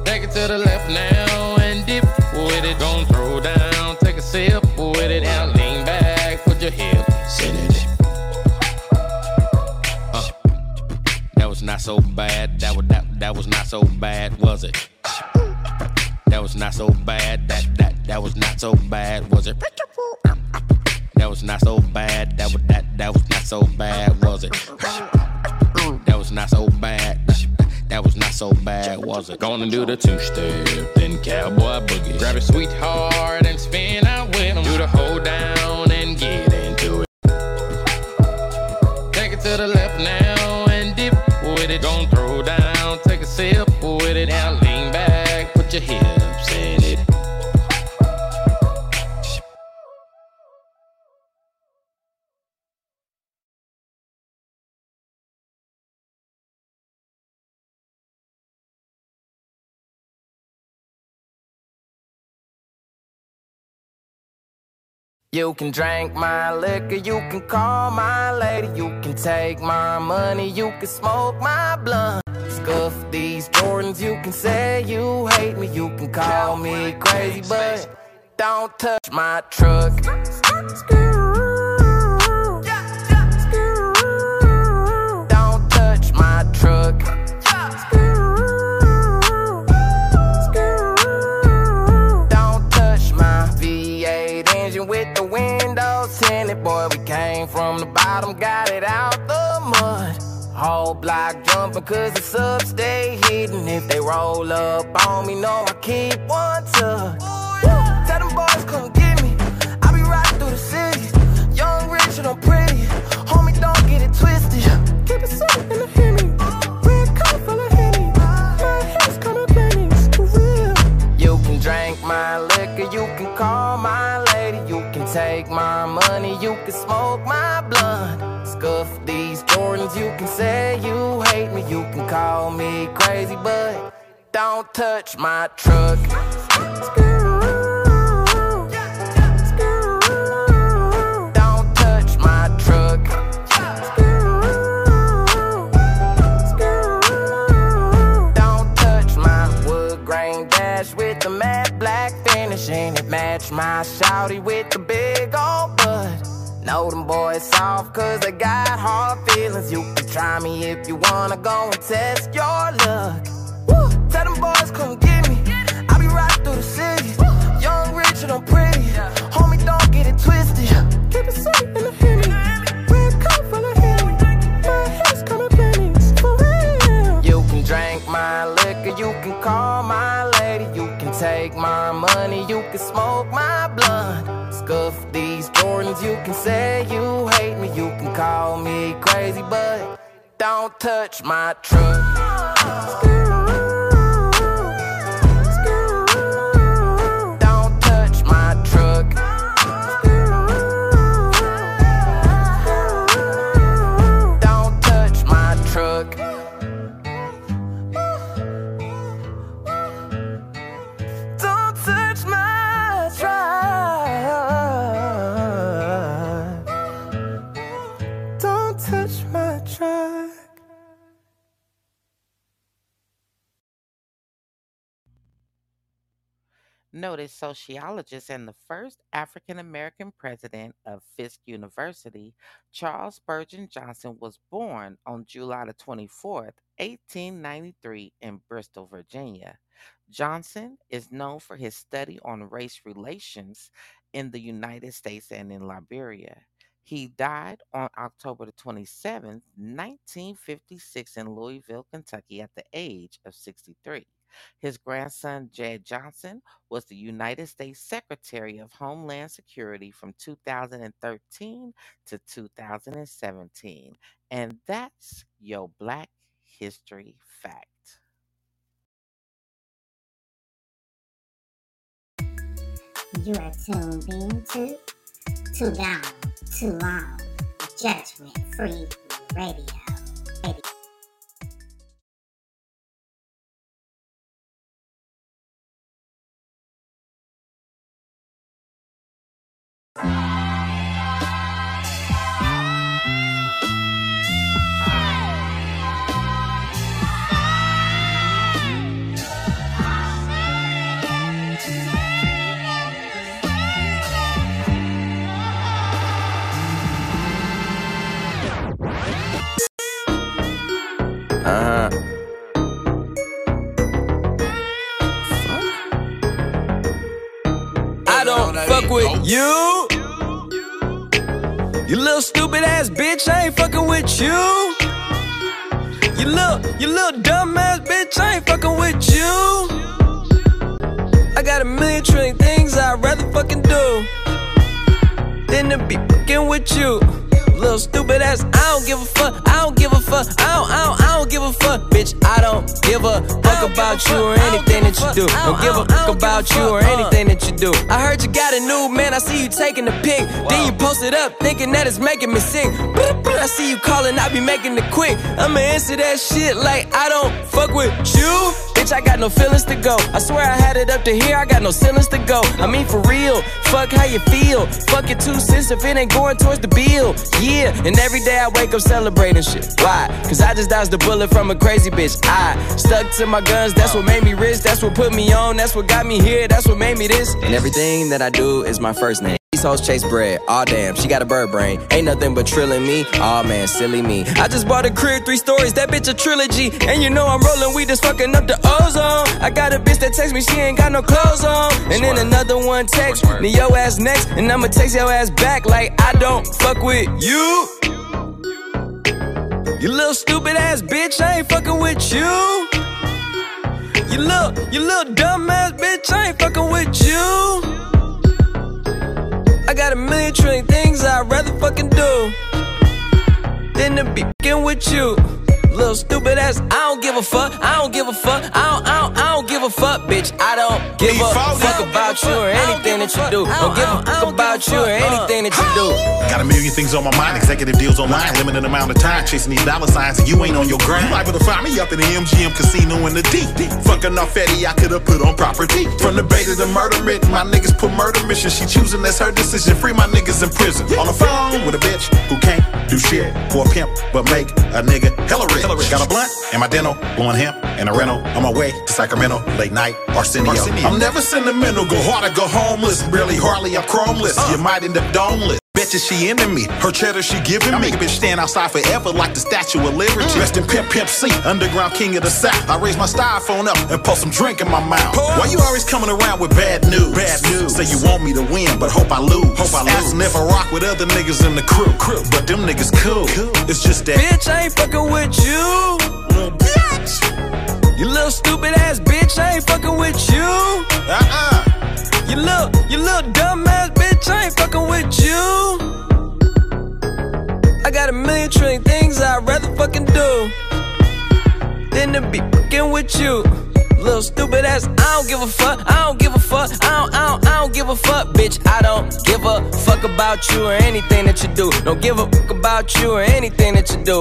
Take it to the left now and dip with it. Gonna throw down. Take a sip. It out, lean back, put your hips in it. Uh, that was not so bad. That was that that was not so bad, was it? That was not so bad. That that that was not so bad, was it? That was not so bad. That was that that was not so bad, was it? That was not so bad. That was not so bad, was it? Gonna do the two-step, then cowboy boogie. Grab your sweetheart and spin out with him. Do the hold down and get into it. Take it to the left now and dip with it. Gonna throw down, take a sip with it. Now lean back, put your hips in it. You can drink my liquor, you can call my lady, you can take my money, you can smoke my blunt. Scuff these Jordans, you can say you hate me, you can call me crazy, but don't touch my truck. Don't touch my truck. With the windows Whole block jumping cause the subs stay hidden. If they roll up on me, know I keep one tuck. Tell them boys come get me, I be riding through the cities. Young, rich, and I'm pretty, homie don't get it twisted. Keep it simple in the hear me. Red cup full of Henny, my hands coming pennies, for real. You can drink my liquor, you can call my lady, you can take my money, you can smoke my blunt. Scuff these Jordans, you can say you hate me, you can call me crazy, but don't touch my truck. And it match my shawty with the big old butt. Know them boys soft cause they got hard feelings. You can try me if you wanna go and test your luck. Woo. Tell them boys come get me, I be riding through the city. Woo. Young, rich, and I'm pretty, yeah. Homie don't get it twisted, yeah. Keep it safe in the Henny, red cup full of Henny, my hands coming pennies, for real. You can drink my liquor, you can call my lady, you take my money, you can smoke my blunt. Scuff these Jordans, you can say you hate me, you can call me crazy, but don't touch my truck. Don't touch my truck. Don't touch my truck. Noted sociologist and the first African-American president of Fisk University, Charles Spurgeon Johnson was born on July twenty-fourth, eighteen ninety-three in Bristol, Virginia. Johnson is known for his study on race relations in the United States and in Liberia. He died on October twenty-seventh, nineteen fifty-six in Louisville, Kentucky at the age of sixty-three. His grandson, Jed Johnson, was the United States Secretary of Homeland Security from two thousand thirteen to two thousand seventeen. And that's your Black History Fact. You are tuned in to Too Long, Too Long, Judgment Free Radio. Radio. With you, you little stupid ass bitch, I ain't fucking with you. You little, you little dumb ass bitch, I ain't fucking with you. I got a million trillion things I'd rather fucking do than to be fucking with you. Little stupid ass, I don't give a fuck, I don't give a fuck, I don't, I don't, I don't give a fuck. Bitch, I don't give a fuck about you or anything that you do. Don't give a fuck about you or anything that you do. I heard you got a new man, I see you taking the pic. Then you post it up, thinking that it's making me sick. I see you calling, I be making it quick. I'ma answer that shit like I don't fuck with you. Bitch, I got no feelings to go. I swear I had it up to here, I got no ceilings to go. I mean for real, fuck how you feel. Fuck your two cents if it ain't going towards the bill. Yeah, and every day I wake up celebrating shit. Why? Cause I just dodged a bullet from a crazy bitch. I stuck to my guns, that's what made me rich. That's what put me on, that's what got me here. That's what made me this. And everything that I do is my first name. These hoes chase bread, aw damn, she got a bird brain. Ain't nothing but trilling me, aw man, silly me. I just bought a crib, three stories, that bitch a trilogy. And you know I'm rolling weed, just fucking up the ozone. I got a bitch that texts me, she ain't got no clothes on. And then another one text, need your ass next. And I'ma text your ass back like I don't fuck with you. You little stupid ass bitch, I ain't fucking with you. You little, you little dumb ass bitch, I ain't fucking with you. I got a million trillion things I'd rather fucking do than to be fucking with you. Little stupid ass, I don't give a fuck, I don't give a fuck, I don't, I don't, I don't give a fuck, bitch. I don't give a fuck about you or anything that you do. Don't give a fuck about you or anything that you do. Got a million things on my mind, executive deals online, limited amount of time, chasing these dollar signs, and you ain't on your grind. You liable to find me up in the M G M casino in the D. Fucking off Eddie, I could've put on property. From the bait to the murder it, my niggas put murder mission. She choosing, that's her decision. Free my niggas in prison. On the phone with a bitch who can't do shit for a pimp, but make a nigga hella rich. Got a blunt and my dental, blowing hemp and a rental. On my way to Sacramento, late night, Arsenio. Arsenio. I'm never sentimental, go hard or go homeless. Really hardly, I'm chromeless. Uh. You might end up domeless. Bitches, she into me. Her cheddar, she giving I me. I make a bitch stand outside forever like the Statue of Liberty. Mm. Rest in Pimp Pimp C, underground king of the South. I raise my styrofoam up and pour some drink in my mouth. Why you always coming around with bad news? Bad news. Say you want me to win, but hope I lose. Hope I lose. Asking if I rock with other niggas in the crew. crew. But them niggas cool. cool. It's just that. Bitch, I ain't fucking with you. Little bitch. You little stupid ass bitch, I ain't fucking with you. Uh-uh. You little, you little dumb ass bitch, I ain't fucking with you. I got a million trillion things I'd rather fucking do than to be fucking with you. Little stupid ass, I don't give a fuck, I don't give a fuck, I don't, I don't, I don't give a fuck, bitch. I don't give a fuck about you or anything that you do. Don't give a fuck about you or anything that you do.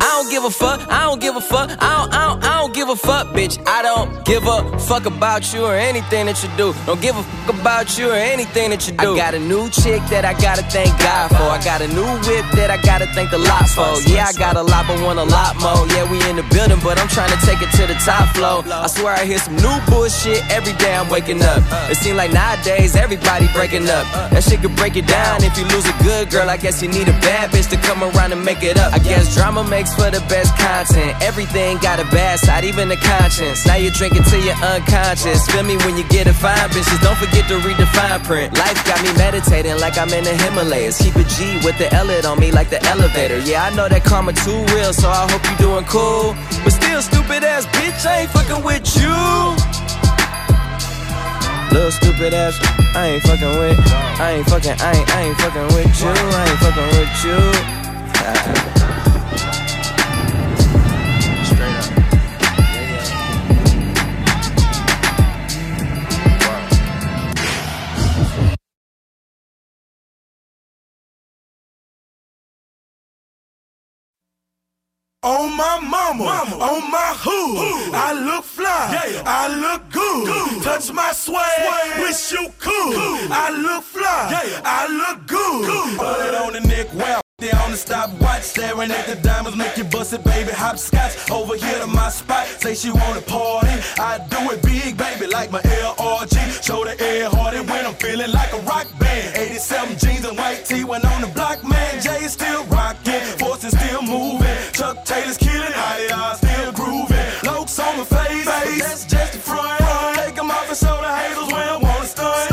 I don't give a fuck, I don't give a fuck, I don't, I don't, I don't give a fuck, bitch. I don't give a fuck about you or anything that you do. Don't give a fuck about you or anything that you do. I got a new chick that I gotta thank God for. I got a new whip that I gotta thank the lot for. Yeah, I got a lot, but want a lot more. Yeah, we in the building, but I'm trying to take it to the top floor. I swear I hear some new bullshit every day I'm waking up. It seems like nowadays everybody breaking up. That shit could break it down if you lose a good girl. I guess you need a bad bitch to come around and make it up. I guess drama makes for the best content. Everything got a bad side, even the conscience. Now you're drinking till you're unconscious. Feel me when you get a fine bitches. Don't forget to read the fine print. Life got me meditating like I'm in the Himalayas. Keep a G with the L on me like the elevator. Yeah, I know that karma too real, so I hope you're doing cool. But still, stupid ass bitch, I ain't fucking with you. Little stupid ass, I ain't fucking with. I ain't fucking, I ain't, I ain't fucking with you. I ain't fucking with you. On my mama, mama, on my hood, I look fly, yeah. I look good, good. Touch my swag, swag, wish you could, good. I look fly, yeah. I look good, good. Put it on the neck, wow. They on the stopwatch, staring at the diamonds, make you bust it, baby, hopscotch. Over here to my spot, say she wanna party, I do it big, baby, like my L R G. Show the air hardy when I'm feeling like a rock band. Eighty-seven jeans and white tee when on the block, man. Jay is still rockin', forces still moving. Chuck Taylor's killing, I, I still groovin'. Lokes on my face, but that's just the front. Take them off and show the haters when I wanna stunt.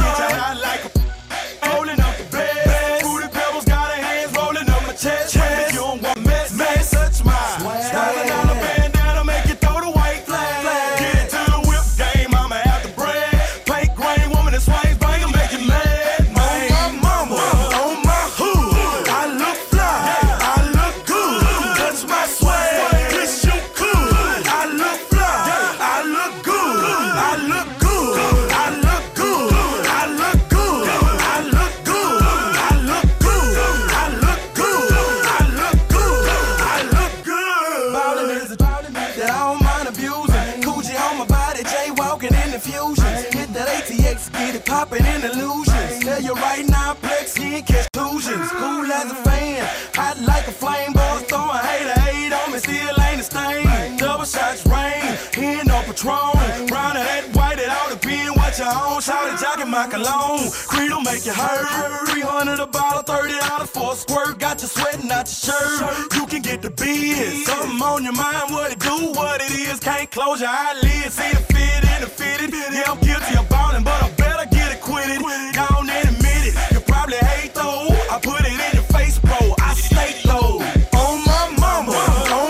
My cologne, creed'll make you hurt. Three hundred a bottle, thirty dollars for a squirt. Got you sweating out your shirt. You can get the biz. Something on your mind, what it do, what it is. Can't close your eyelids, see the fit and the fitted. Yeah, I'm guilty of ballin', but I better get acquitted. Gone and admit it. You probably hate though. I put it in your face, bro. I stay low. On my mama.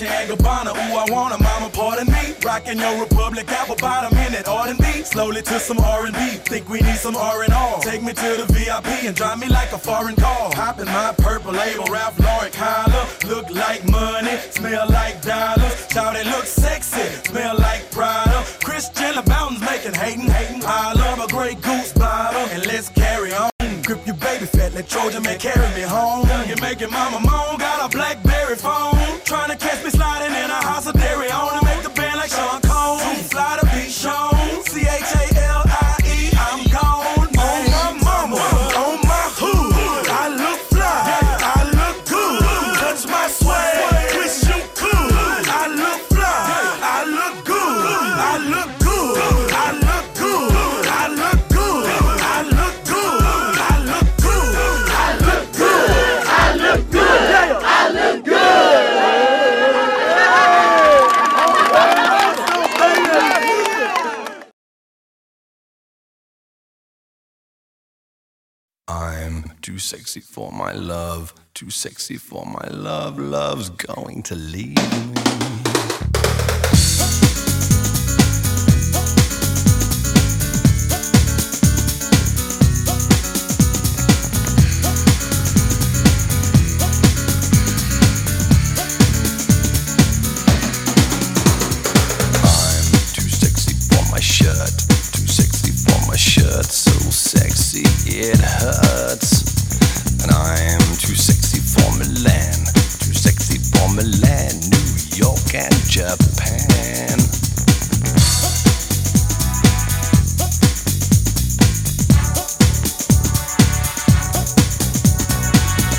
Dolce and Gabbana, ooh, I want a mama, pardon me. Rockin' your Republic apple bottom in that R and B. Slowly to some R and B, think we need some R and R. Take me to the V I P and drive me like a foreign car. Hoppin' my purple label, Ralph Lauren collar. Look like money, smell like dollars. Child, it looks sexy, smell like Prada. Christian LeBounds making hatin', hatin'. I love a great goose bottle, and let's carry on. Grip your baby fat, let Trojan man carry me home. You making mama moan, got a BlackBerry phone. Tryna catch me sliding in a house of dairy on. And make the band like Sean Cone. Too fly to be shown. C H A L I E, I'm gone. On my mama, on my hood. I look fly, I look good. Touch my swag, wish you could. I look fly, I look good. I look good, I look good. I look good, I look good. I look good, I look good. I look good, I look good. I'm too sexy for my love, too sexy for my love, love's going to leave me. It hurts, and I'm too sexy for Milan, too sexy for Milan, New York and Japan.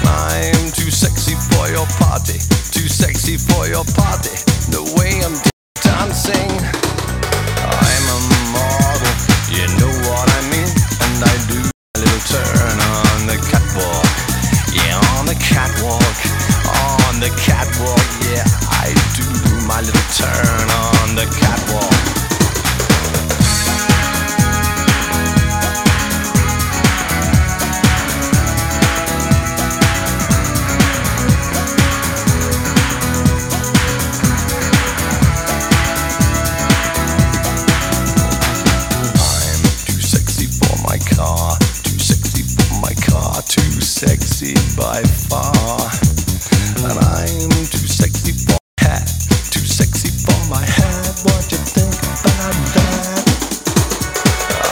And I'm too sexy for your party, too sexy for your party, the way I'm dancing. I'm a model, you know what I mean, and I do. Turn on the catwalk, yeah, on the catwalk, on the catwalk, yeah, I do my little turn on the catwalk. Sexy by far, and I'm too sexy for my hat, too sexy for my hat, what you think about that?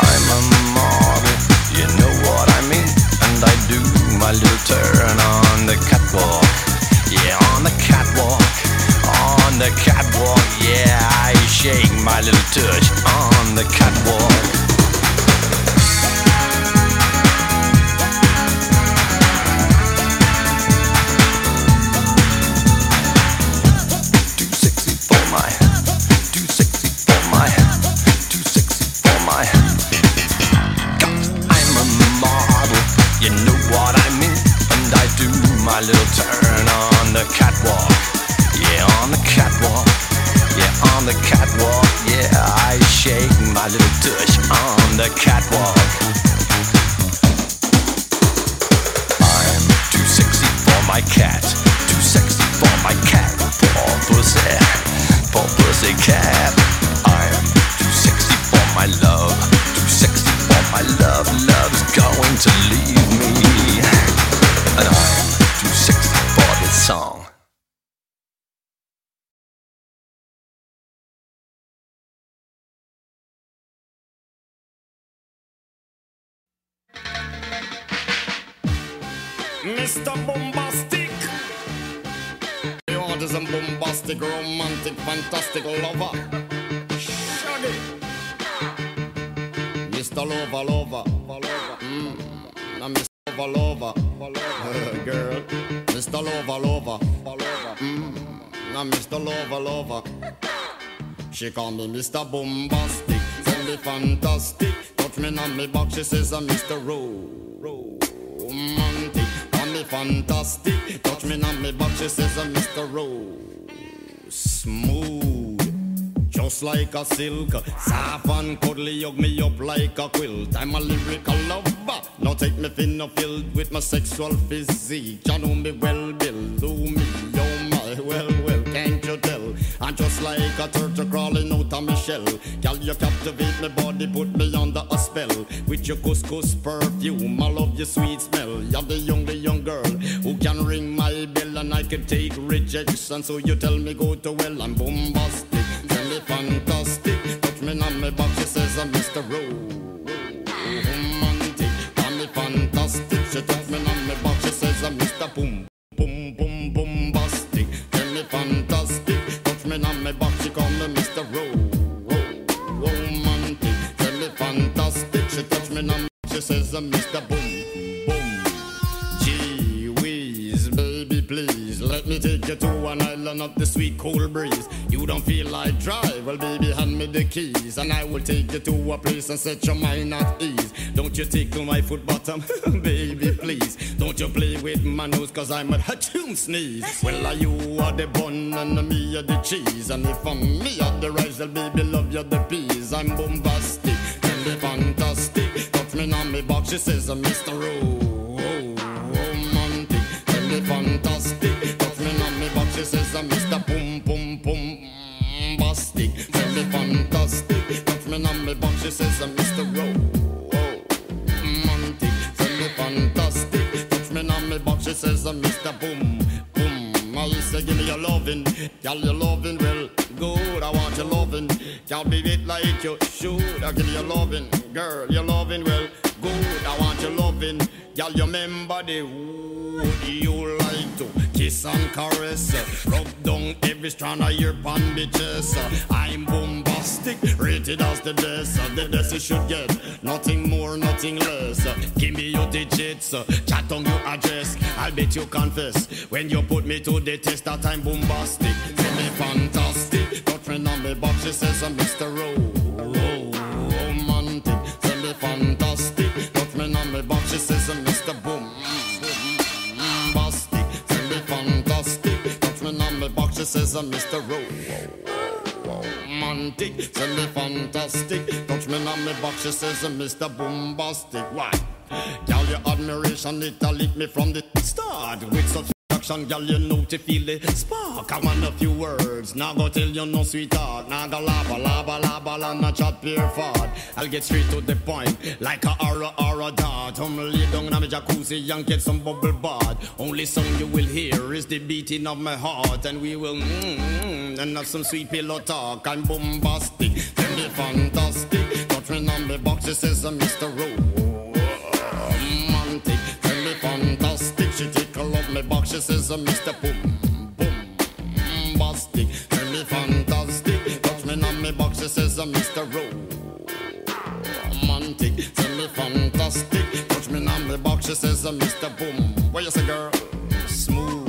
I'm a model, you know what I mean, and I do my little turn on the catwalk, yeah, on the catwalk, on the catwalk, yeah, I shake my little touch on the catwalk. My little turn on the catwalk, yeah, on the catwalk, yeah, on the catwalk, yeah, I shake my little touch on the catwalk. I'm too sexy for my cat, too sexy for my cat, for pussy, for pussy cat. I'm too sexy for my love, too sexy for my love, love's going to leave me. And I'm song. Mister Bombastic, you are just a bombastic, romantic, fantastic lover. Shaggy, Mister Lover, Lover, Lover, mm. I'm Mister Lover, Lover, girl. Mister Lover, Lover, Lover, mm. Now Mister Lover, Lover. She call me Mister Bombastic, send me fantastic. Touch me on me back, she says I'm Mister Romantic. Call me fantastic, touch me on me back, she says I'm Mister Ro. Smooth, just like a silk, soft and cuddly, hug me up like a quilt. I'm a lyrical lover. Now take me thin or filled with my sexual physique. You know me well, Bill, do me, oh my, well, well, can't you tell? like a turtle crawling out of my shell. Girl, you captivate my body, put me under a spell. With your couscous perfume, I love your sweet smell. You're the only young girl who can ring my bell, and I can take rejection. So you tell me go to hell. I'm bombastic, tell me fantastic. Touch me on my back, she says I'm Mister Romantic. Tell me fantastic, she touch me on my back, she says I'm Mister Boom. Boom, boom, bombastic. Tell me fantastic. Touch me on my back, she call me Mister Ro, Ro, Romantic. Tell me fantastic. She touch me on my back, she says I'm Mister Boom, Boom. Gee whiz, baby, please let me take you to an island of the sweet cold breeze. You don't feel like drive? Well, baby, hand me the keys, and I will take you to a place and set your mind at ease. Don't you tickle my foot bottom, baby, please. Don't you play with my nose, cause I'm a ha-choom sneeze. Well, are you are the bun and me are the cheese. And if I'm me are the rice, then baby, love you the peas. I'm bombastic, tell me fantastic. Touch me on me box, she says I'm Mister Romantic. Tell me fantastic. Touch me on me box, she says I'm Mister Boom, Boom, Boom. Bombastic, tell me fantastic. Touch me on me box, she says I'm Mister Romantic. She says I'm Mister Boom, Boom. I say give me your lovin', girl, your lovin' well good. I want your lovin', can't be it like you should. I give me your lovin', girl, your lovin' well good. I want your lovin', girl, you remember the wood you like to kiss and caress. Rub down every strand of your bandages. I'm bombastic, rated as the best. The best you should get, nothing more, nothing less. Give me your digits, chat on your address. I'll bet you confess when you put me to the test that I'm bombastic. Tell me fantastic, touch me on me box, she says I'm Mister Ro, Ro, Romantic. Tell me fantastic, touch me on me box, she says I'm Mister Boom. She says I'm Mister Romantic, tell me fantastic. Touch me on me box, she says I'm Mister Bombastic. Why? Girl, your admiration, it'll lick me from the start. With such action, girl, you know to feel the spark. I want a few words, now go tell you no sweetheart. Now go la ba la ba la ba la, not chat pure fart. I'll get straight to the point, like a aura aura dart. I'm lay down on my jacuzzi and get some bubble bath. Only song you will hear is the beating of my heart. And we will mmm, mm, and have some sweet pillow talk. I'm bombastic, tell me fantastic. Touch me on the box, she says I'm Mister Romantic. Tell me fantastic, she tickle off my box, she says I'm Mister Boom, Boom, Bastic. Tell me fantastic, touch me on my box, she says I'm Mister Romantic. Tell me fantastic, touch me on my box, she says I'm Mister Boom. What you say, girl? Smooth.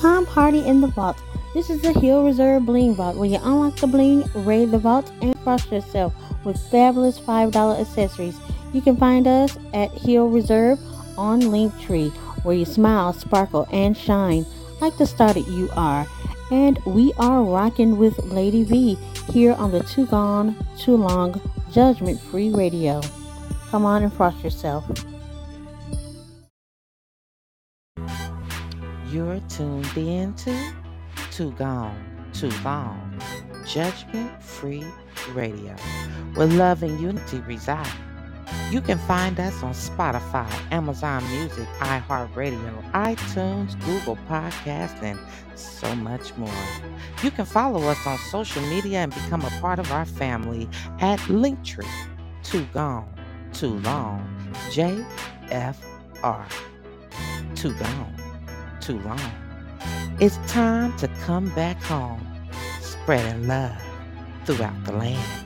Come party in the vault. This is the Hill Reserve Bling Vault, where you unlock the bling, raid the vault, and crush yourself with fabulous five dollar accessories. You can find us at Hill Reserve on Linktree, where you smile, sparkle, and shine like the star that you are. And we are rocking with Lady V here on the Too Gone, Too Long, Judgment Free Radio. Come on and frost yourself. You're tuned in to Too Gone, Too Long, Judgment Free Radio, where love and unity reside. You can find us on Spotify, Amazon Music, iHeartRadio, iTunes, Google Podcasts, and so much more. You can follow us on social media and become a part of our family at Linktree, Too Gone, Too Long, J F R. Too Gone, Too Long. It's time to come back home, spreading love throughout the land.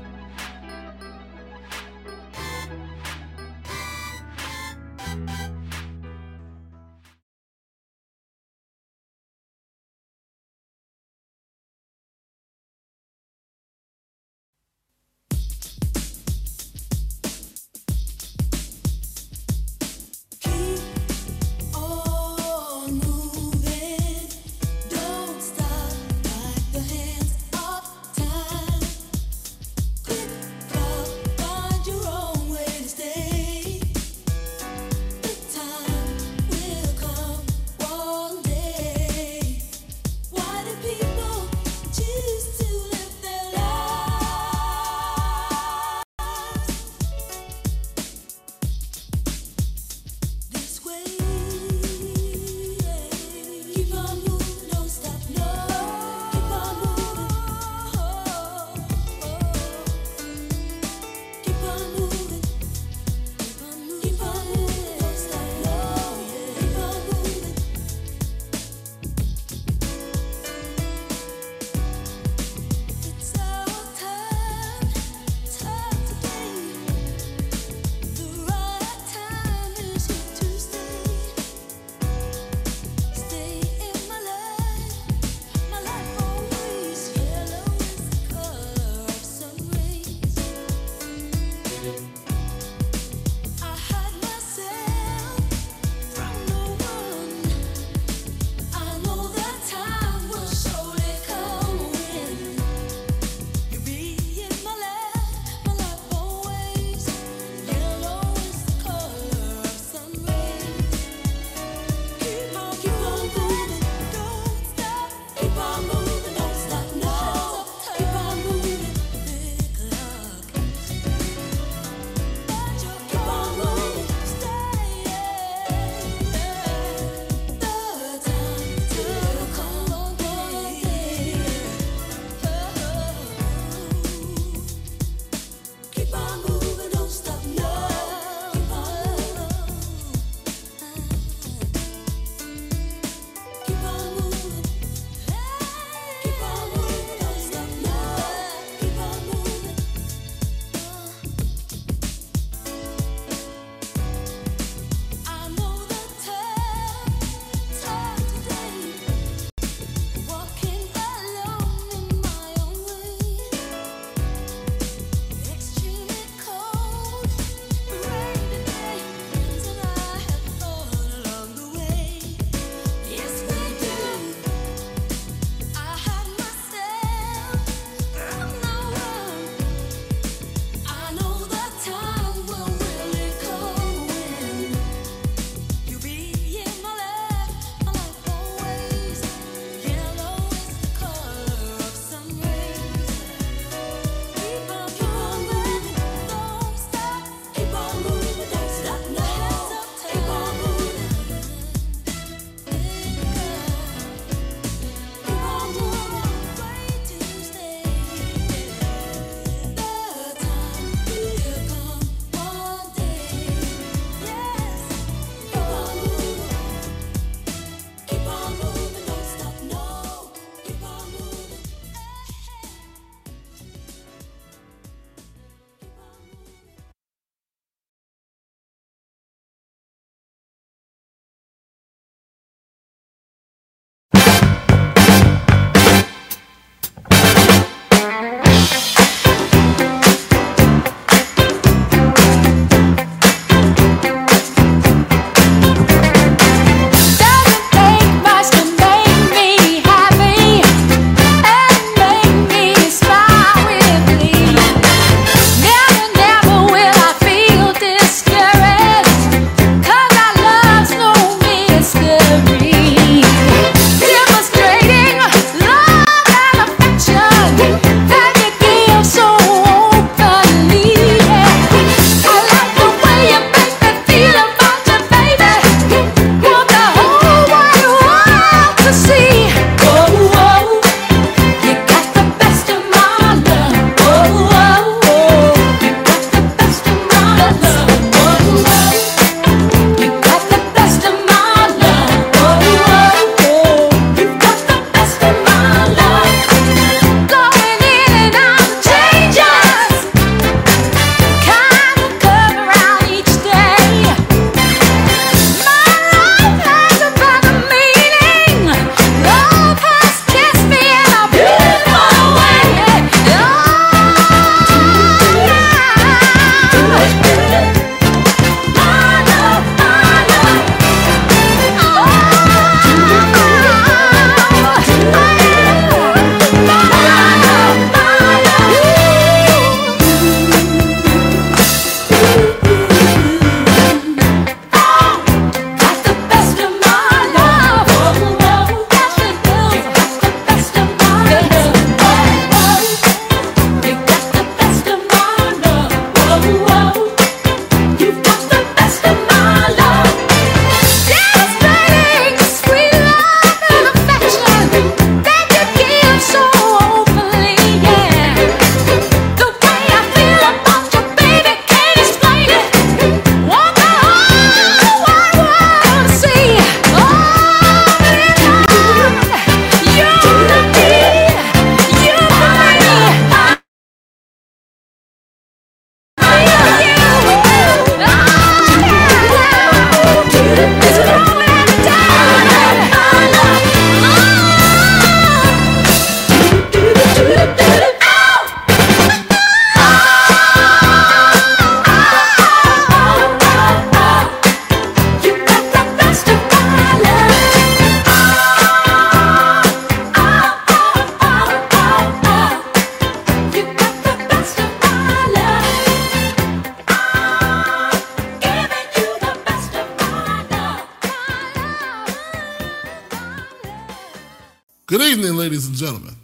Good evening, ladies and gentlemen.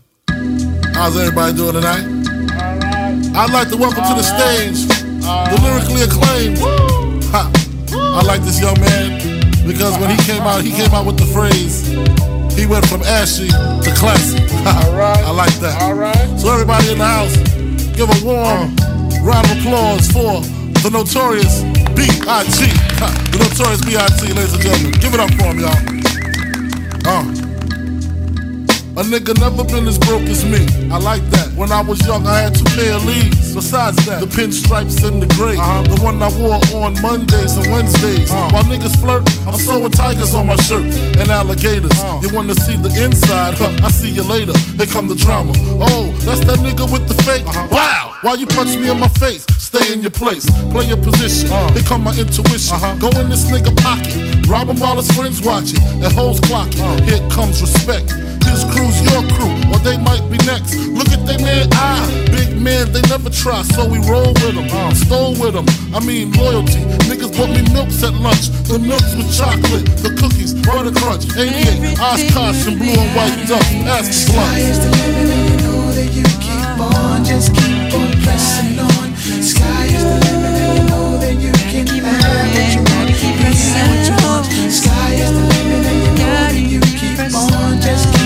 How's everybody doing tonight? All right. I'd like to welcome All to the right. stage All the lyrically acclaimed. Woo. Ha. Woo. I like this young man because when he came out, he came out with the phrase, he went from ashy to classy. All right. I like that. All right. So everybody in the house, give a warm round of applause for the Notorious B I G Ha. The Notorious B I G, ladies and gentlemen. Give it up for him, y'all. Uh. A nigga never been as broke as me. I like that. When I was young, I had two pair of leads. Besides that, the pinstripes and the gray. Uh-huh. The one I wore on Mondays and Wednesdays. Uh-huh. While niggas flirt, I'm sewing tigers on my shirt and alligators. Uh-huh. You wanna see the inside? Huh, I see you later. Here come the drama. Oh, that's that nigga with the fake. Uh-huh. Wow! Why you punch me in my face? Stay in your place. Play your position. Uh-huh. Here come my intuition. Uh-huh. Go in this nigga pocket. Rob him while his friends watching. And hoes clocking. Uh-huh. Here comes respect. His crew's your crew, or they might be next. Look at they man eye, big man, they never try. So we roll with them, uh, stole with them. I mean loyalty, niggas bought me milks at lunch. The milks with chocolate, the cookies, butter crunch. eighty-eight, Oshkosh and blue and white duck, ask sluts. Sky is the limit and you know that you keep on, just keep on pressing on. Sky is the limit and you know that you can keep on, that you want, keep pressing on. Sky is the limit and you know that you keep on, just keep on.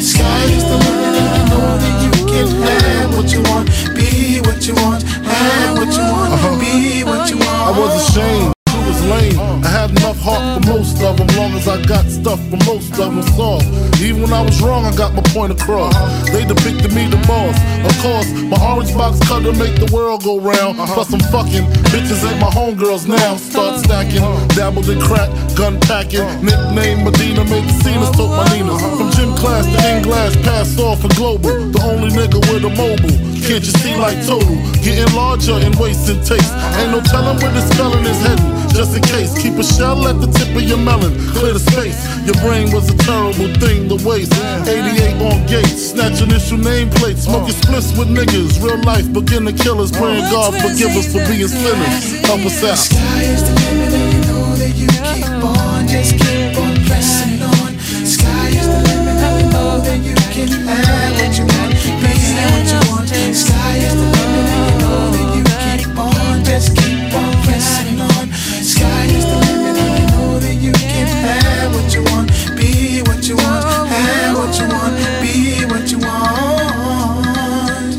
Sky is the limit and you know that you can have what you want, be what you want, have what you want, uh-huh. be what you want. I was ashamed, she was lame. I had enough heart for most of them, long as I got stuff for most of them solved. Even when I was wrong, I got my point across. They depicted me the boss. Of course, my orange box cutter make the world go round. Plus I'm fucking bitches ain't my homegirls now. Start stacking, dabbled in crack, gun packing. Nickname Medina, made the scenes, took my Nina. From gym class to in glass, pass off for global. The only nigga with a mobile. Can't you see like total? Getting larger in waist and taste. Ain't no telling where this felon is heading. Just in case, keep a shell at the tip of your melon. Clear the space. Your brain was a terrible thing to waste. eighty-eight on gates, snatch initial nameplates. Smoking splits with niggas. Real life beginner killers. Praying God forgive us for being sinners. Help us out. Sky is the limit and you know that you keep on, just keep on pressing on. Sky is the limit and you know that you can have what you want, be what you want. Sky is the limit and you know that you keep on, just keep on pressing on. Sky is the limit and you know that you can have what you want, be what you want, have what you want, be what you want.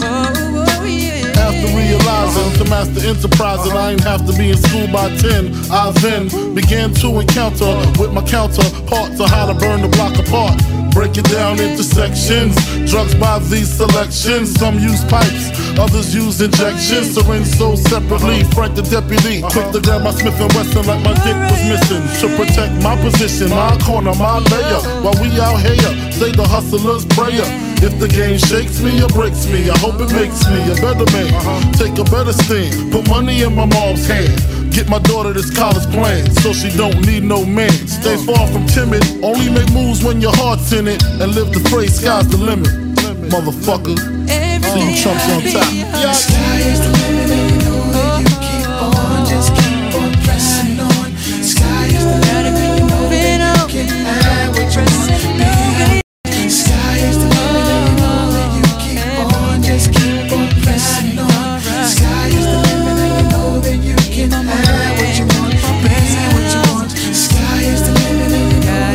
After realizing to master enterprise and I ain't have to be in school by ten, I then began to encounter with my counterparts on how to burn the block apart. Break it down into sections. Drugs by these selections. Some use pipes, others use injections. Syringe sold separately. Frank the deputy, quick to grab my Smith and Wesson like my dick was missing. To protect my position, my corner, my layer. While we out here, say the hustler's prayer. If the game shakes me or breaks me, I hope it makes me a better man. Take a better stand. Put money in my mom's hand. Get my daughter this college plan, so she don't need no man. Stay far from timid, only make moves when your heart's in it. And live the phrase, sky's the limit, motherfucker. See you chumps on top. Yeah. Sky is the limit and you know that you keep on, just keep on pressing on. Sky is the limit and you know that you can have what you want. Sky is the limit and you know that you keep on, just keep on pressing on. Sky is the limit and you know that you can have.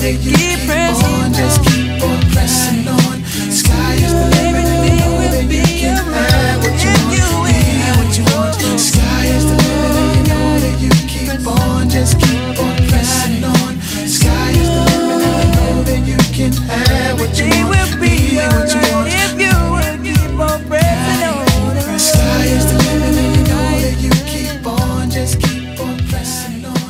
You keep, keep on, just keep on pressing on. Sky is the limit and you know that you can have what you want, have what you want. Sky is the limit and you know that you keep on, just keep on pressing on. Sky is the limit and you know that you can have what you want, be what you want. If you will keep on pressing on. Sky is the limit and you know that you keep on, just keep on pressing on.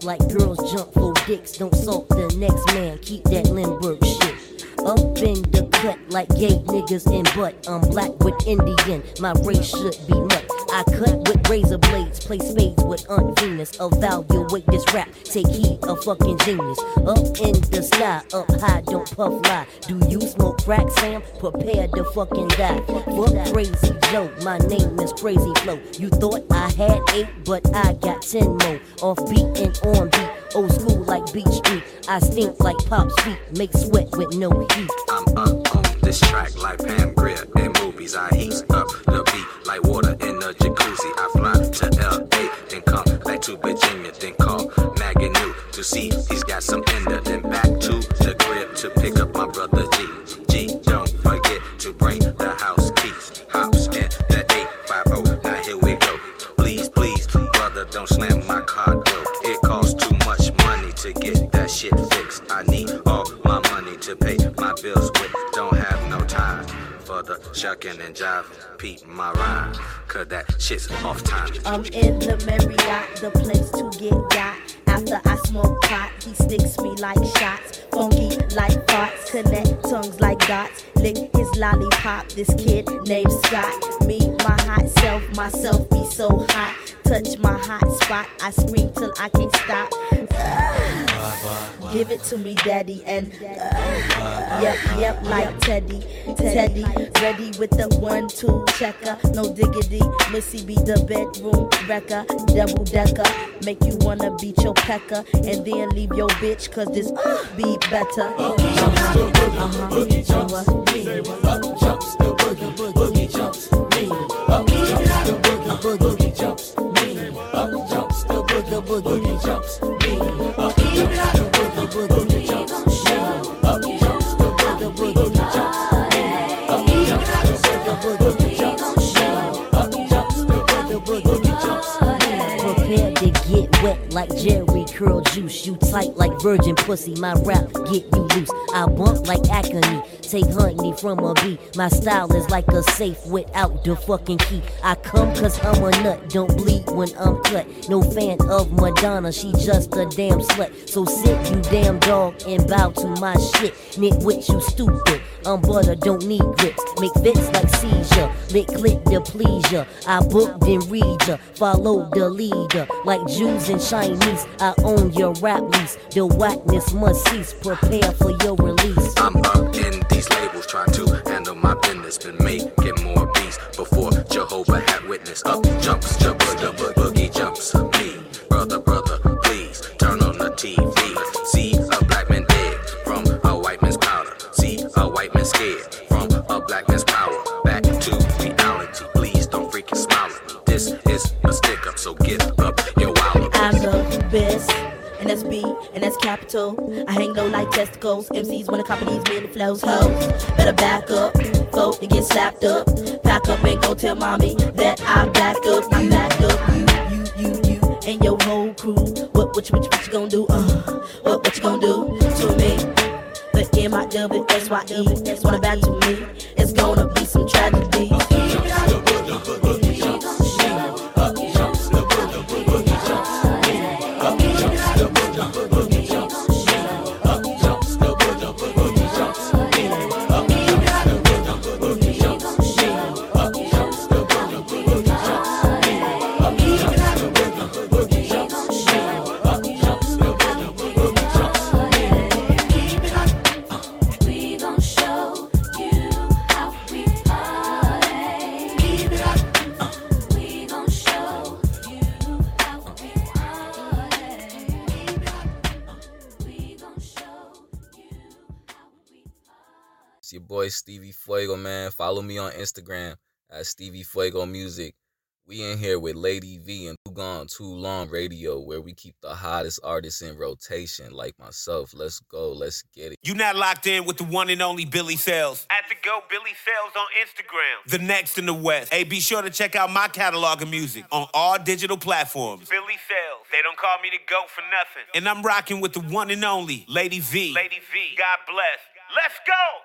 dicks like girls jump for dicks. Don't salt the next man, keep that Lindbergh shit. Up in the cut like gay niggas and butt. I'm black with Indian, my race should be nut. I cut with razor blades, play spades with Aunt Venus. Evaluate this rap, take heed, a fucking genius. Up in the sky, up high, don't puff lie. Do you smoke crack, Sam? Prepare to fucking die. Fuck Crazy Joe, my name is Crazy Flow. You thought I had eight, but I got ten more. Off beat and on beat, old school like Beach Street. I stink like Pop's feet, make sweat with no heat. I'm up on this track like Pam Grier in movies. I heat up the beat like water in the jacuzzi. I fly to L A, then come back to Virginia, then call Maganu to see he's got some ender, then back to the crib to pick up my brother G. G, don't forget to bring the house keys. Hops in the eight fifty, now here we go. Please, please, brother, don't slam my car door. It costs too much money to get that shit fixed. I need all my money to pay my bills with. Don't have no time for the shucking and jiving. Peep my rhyme, cause that shit's off time. I'm in the Marriott, the place to get got. After I smoke pot, he sticks me like shots. Funky like farts, connect tongues like dots. Lick his lollipop, this kid named Scott. Me, my hot self, myself be so hot. Touch my hot spot, I scream till I can't stop. Uh, give it to me, daddy, and uh, yep, yep, like Teddy. Teddy, ready with the one, two, checker. No diggity, Missy be the bedroom wrecker. Double decker, make you wanna beat your pecker. And then leave your bitch, cause this be better. Boogie jumps the boogie, boogie jumps the boogie, boogie jumps the boogie, boogie jumps the boogie jumps the boogie, boogie jumps the boogie, boogie jumps the boogie, boogie jumps the boogie, jumps the boogie, boogie jumps the boogie, jumps the boogie, boogie jumps. Prepare to get wet like Jerry Curl Juice. You tight like virgin pussy. My rap get you loose. I bump like acne. Take honey from a bee. My style is like a safe without the fucking key. I come cause I'm a nut, don't bleed when I'm cut. No fan of Madonna, she just a damn slut. So sit you damn dog and bow to my shit. Nitwit, you stupid, I'm butter, don't need grips. Make fits like seizure, lick click to please ya. I book then read ya, follow the leader. Like Jews and Chinese, I own your rap lease. The whackness must cease, prepare for your release. I'm up in the labels try to handle my business, been making more beats before Jehovah had witness. Up jumps the boogie, boogie jumps me. Brother, brother, please turn on the T V. See a black man dead from a white man's powder. See a white man scared from a black man's power. Back to reality, please don't freaking smile at me. This is a stick up, so give up your wallet. I love this. And that's B, and that's capital. I hang low like testicles. M Cs wanna copy these mini flows. Hoes, better back up. Folk, to get slapped up. Pack up and go tell mommy that I'm back up. I'm back up. You, you, you, you, and your whole crew. What, what, you, what, you, what you gonna do? Uh, what, what you gonna do to me? The M I W S Y E, that's what about to me. It's gonna be some tragedy. Stevie Fuego, man. Follow me on Instagram at Stevie Fuego Music. We in here with Lady V and Too Gone Too Long Radio, where we keep the hottest artists in rotation, like myself. Let's go. Let's get it. You not locked in with the one and only Billy Sales. At the go, Billy Sales on Instagram. The next in the West. Hey, be sure to check out my catalog of music on all digital platforms. Billy Sales. They don't call me the GOAT for nothing. And I'm rocking with the one and only Lady V. Lady V. God bless. Let's go.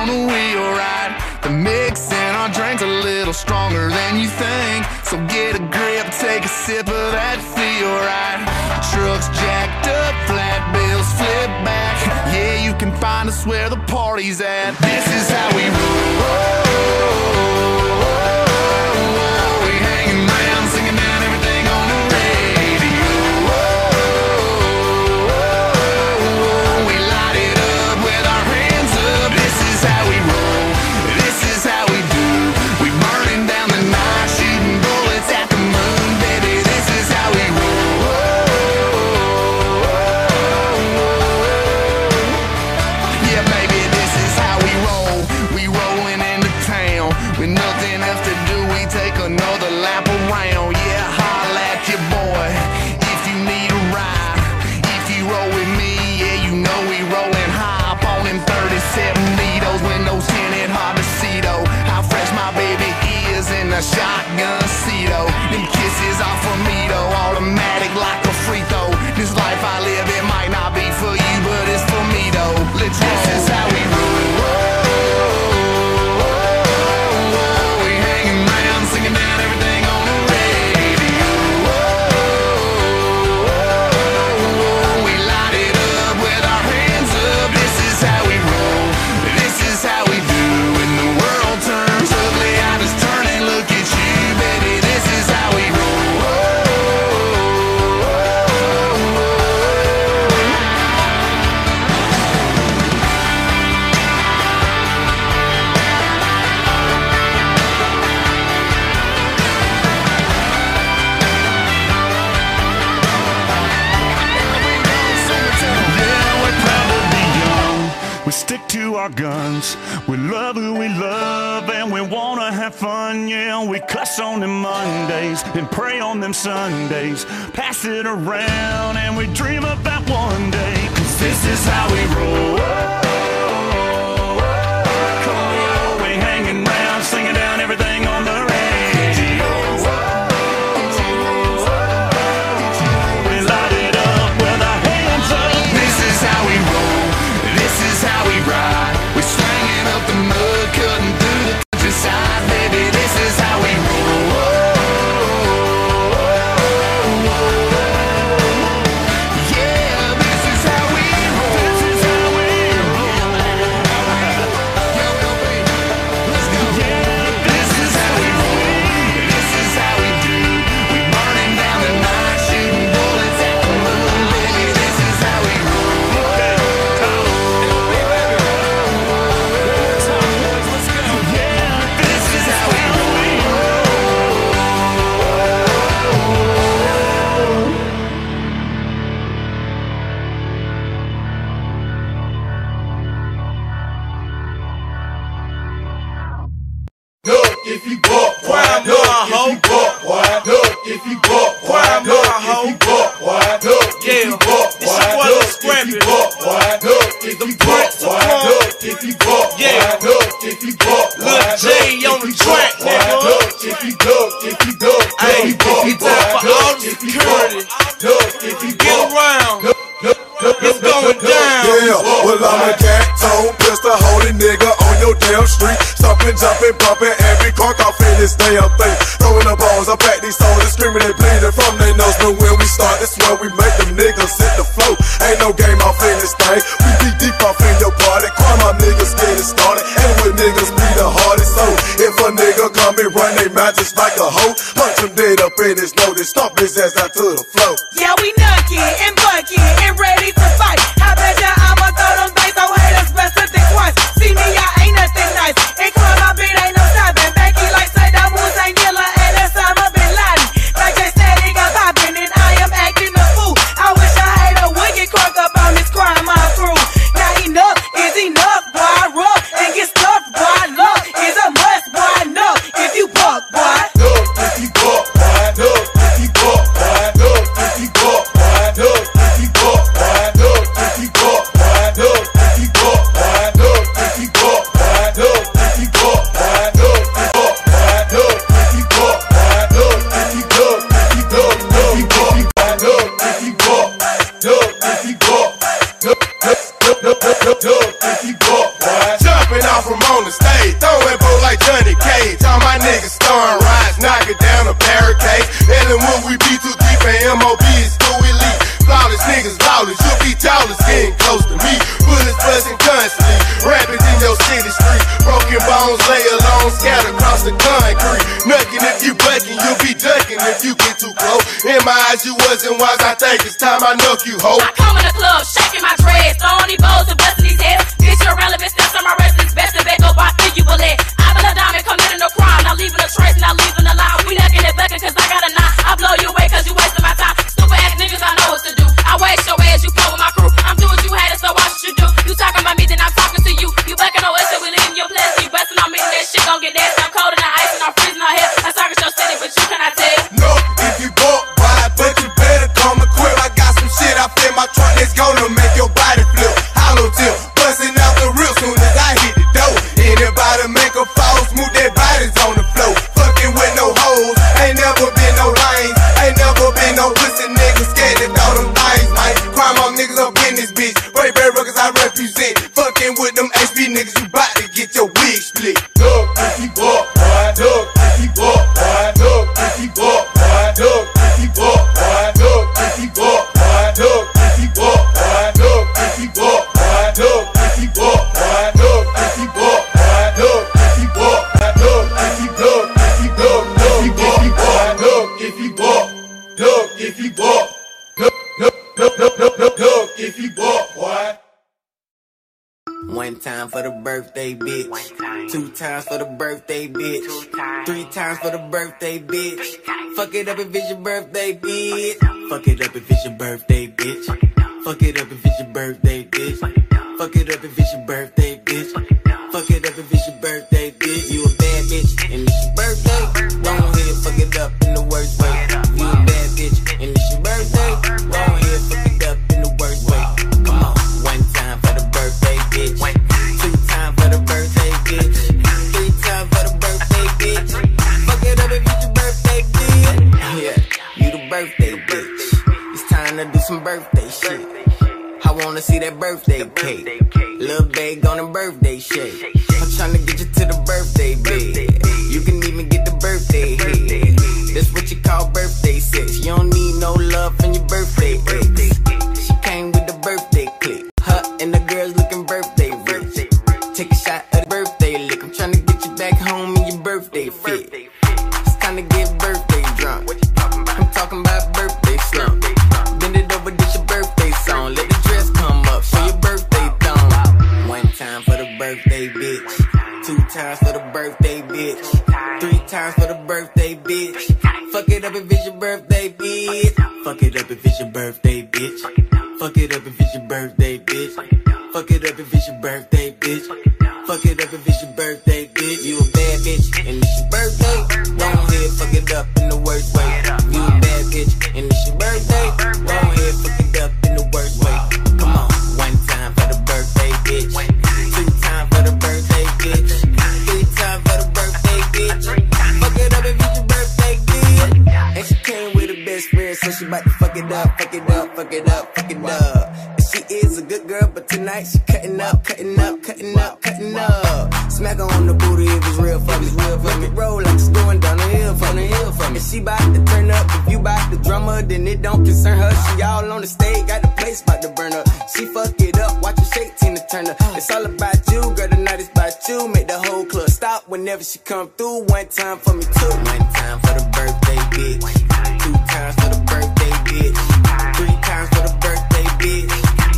on a wheel ride. The mix in our drink's a little stronger than you think, so get a grip, take a sip of that feel right. Trucks jacked up, flat bills flip back. Yeah, you can find us where the party's at. This is how we roll. Shotgun Cito, them kisses off of me though, automatic like a free throw. This life I live, it might not be for you, but it's for me though. Let's roll. This is how we roll. We hanging round, singing down everything on the radio. We light it up with our hands up. This is how we roll. This is how we do. When the world turns ugly, I just turn. Our guns, we love who we love, and we wanna have fun. Yeah, we cuss on them Mondays and pray on them Sundays. Pass it around, and we dream about one day. 'Cause this is how we roll. Come on, we hanging round, singing down everything on the radio. We light it up with our hands up. This is how we roll. This is how we ride. Up the mud, cutting through the countryside, baby. This is how we roll. Yeah, this is how we roll. This is how we roll. Let's go. Yeah, this is how we roll. This is how we do. We burning down the night, shooting bullets at the moon, baby. This is how we roll. If you the stage, throw it boat like Johnny Cage. All my niggas throwing rides, knock it down the barricade. Ellenwood, we be too deep and M O B is too elite. Flawless niggas, lawless, you'll be tallest, getting close to me. Bullets buzzing constantly, rapping in your city street. Broken bones lay alone, scattered across the concrete. Nucking if you bucking, you'll be ducking if you get too close. In my eyes, you wasn't wise, I think it's time I nuck you, ho. I come in the club, shaking my dreads, throwing these bows and busting these heads. Bitch, you're relevant, steps on my wrestling's best and back up, I feel you a let. I've been a diamond, committing no crime, not leaving a trace, not leaving a lie. We nucking and bucking, cause I got a knot. I blow you away, cause you wasting my time. Stupid ass niggas, I know what to do. I waste your ass, you come with my crew. I'm doing you had it, so why should you do? You talking about me, then I'm talking to you. You bucking on us, so we leaving your place. You busting on me, and that shit gon' get nasty. I'm cold and I'm ice and I'm freezing out here. I target your city, but you cannot tell. No, if you bought by, but you better come and quit. I got some shit up in my trunk that's gonna make your body flip. Hollow tip, busting out the real soon as I hit the dough. Anybody make a false move, their bodies on the floor. Fucking with no hoes, ain't never been no lines, ain't never been no pussy niggas scared of all them things. Crime on niggas up in this bitch. Brave Bear Ruggers I represent. Fucking with them H B niggas, you bout to get your wig split. Look if you bought, boy. Look if you bought, boy. Look if you bought, boy. Look if you bought, boy. Look if you bought, boy. Look if you bought, boy. Look if you bought, boy. Look if you bought, boy. Look if you bought, boy. Look if you bought, boy. Look if you look if you look if you bought, look if you bought, look if you bought. Look, look, look, look, look, if you bought, boy. One time for the birthday, bitch. One time. Two times for the birthday, bitch. Two times. Three times for the birthday, bitch. Fuck it up if it's your birthday, bitch. Fuck it up if it's your birthday, bitch. Fuck it up if it's your birthday, bitch. Fuck it up if it's your birthday, bitch. Fuck it up if it's your birthday, bitch. You a bad bitch, and it's your birthday. Go on here, fuck it up in the worst way. You a bad bitch, and it's your birthday. Go on here, fuck it up in the worst way. Come on, one time for the birthday, bitch. Two times for the birthday, bitch. Three times for the birthday, bitch. Fuck it up if it's your birthday, bitch. Yeah, you the birthday, bitch. It's time to do some birthday shit. I wanna see that birthday cake. Lil' Babe on the birthday shake. I'm tryna get you to the birthday bed. You can even get the birthday head. That's what you call birthday sex. You don't need no love in your birthday ex. She came with the birthday click. Her and the girls looking birthday rich. Take a shot of the birthday lick. I'm tryna get you back home in your birthday fit. It's time to get birthday drunk. I'm talking about birthday slump. Bend it over, this your birthday song. Let the dress come up, show your birthday thong. One time for the birthday, bitch. Two times for the birthday, bitch. Three times for the birthday, bitch. Fuck it up if it's your birthday, bitch. Fuck it up if it's your birthday, bitch. Fuck it up if it's your birthday, bitch. Fuck it up if it's your birthday, bitch. Fuck it up if it's your birthday, bitch. You a bad bitch, and it's your birthday. Go on here, fuck it up in the worst way. You a bad bitch, and it's your birthday. Go on here, fuck it up in the worst way. Come on, one time for the birthday, bitch. Two time for the birthday, bitch. Three time for the birthday, bitch. Fuck it up if it's your birthday, bitch. And she came with her best friend, so she bout to fuck it up, fuck it up, fuck it up, fuck it up. She is a good girl, but tonight she cutting up, cutting up, cutting up, cutting up. Smack her on the booty if it's real for me, real for me. Roll like it's going down the hill, from the hill for me. If she bout to turn up, if you bout to drum her, then it don't concern her. She all on the stage, got the place bout to burn her. She fuck it up, watch her shake, Tina Turner. It's all about you, girl, tonight it's about you. Make the whole club stop whenever she come through. One time for me too. One time for the birthday, bitch. Two times for the birthday, bitch. Three times for the birthday, bitch.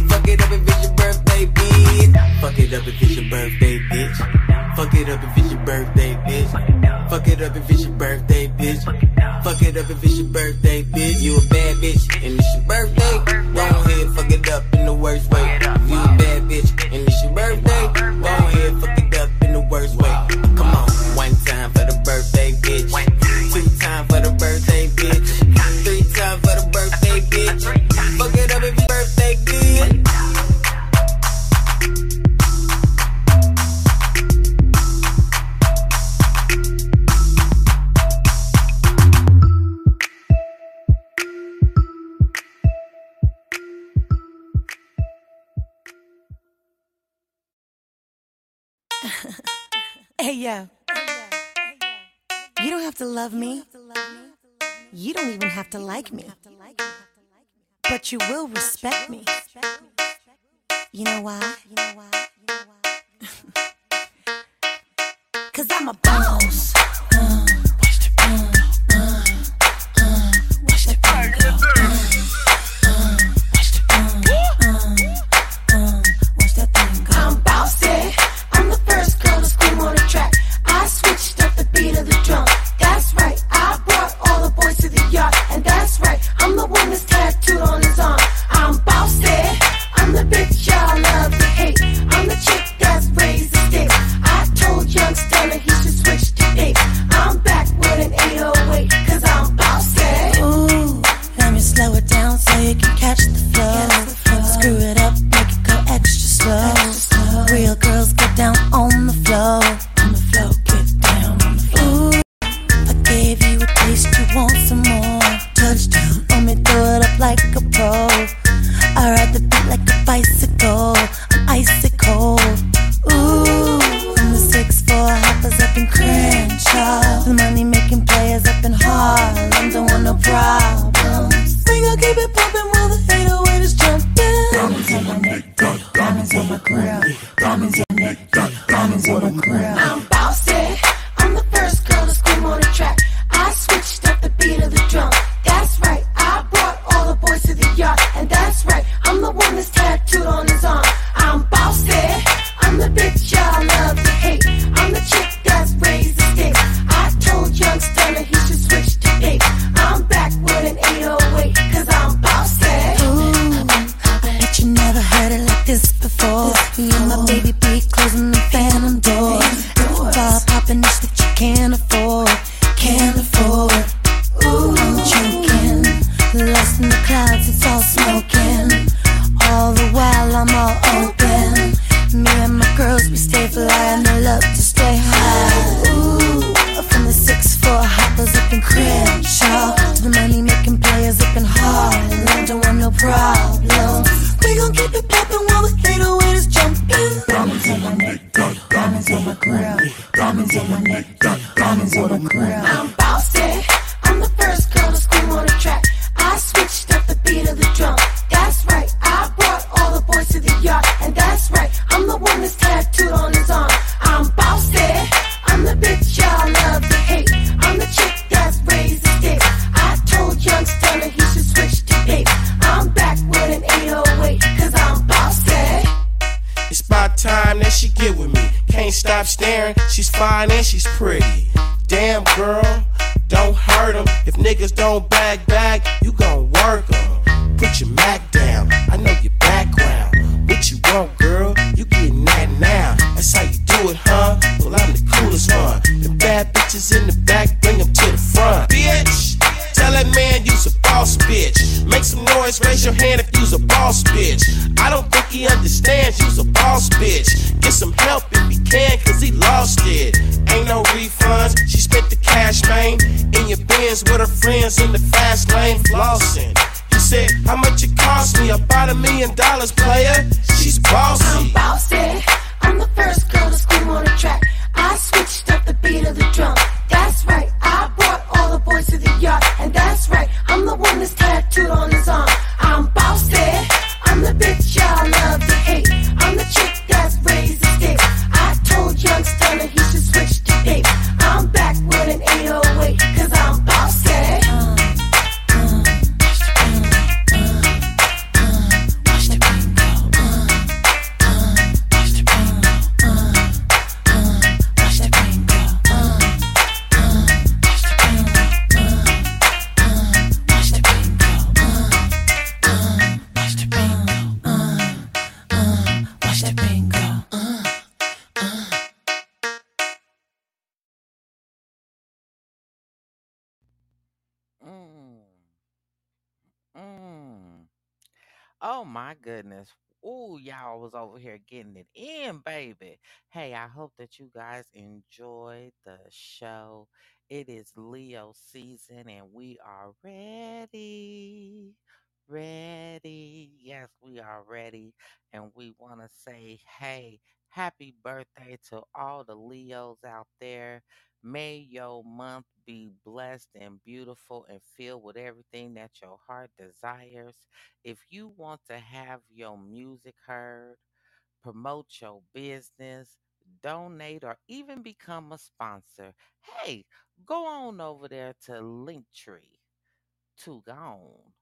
Fuck it up if it's your birthday, bitch. Fuck it up if it's your birthday, bitch. Fuck it up if it's your birthday, bitch. Fuck it up if it's your birthday, bitch. Fuck it up if it's your birthday, bitch. You a bad bitch, and it's your birthday. Go on here, fuck it up in the worst way. You a bad bitch, and it's your birthday. Go on here, fuck it up in the worst way. Come on, one time for the birthday, bitch. Two time for the birthday, bitch. Three time for the birthday, bitch. Fuck it up if it's birthday, bitch. Hey, yo. You don't have to love me. You don't even have to like me. But you will respect me. You know why? Cause I'm a boss. Uh, uh, uh, uh, watch the burger. Oh my goodness. Ooh, y'all was over here getting it in, baby. Hey, I hope that you guys enjoyed the show. It is Leo season and we are ready. Ready. Yes, we are ready. And we want to say, hey, Happy birthday to all the Leos out there. May your month be blessed and beautiful and filled with everything that your heart desires. If you want to have your music heard, promote your business, donate, or even become a sponsor, hey, go on over there to Linktree. Too Gone,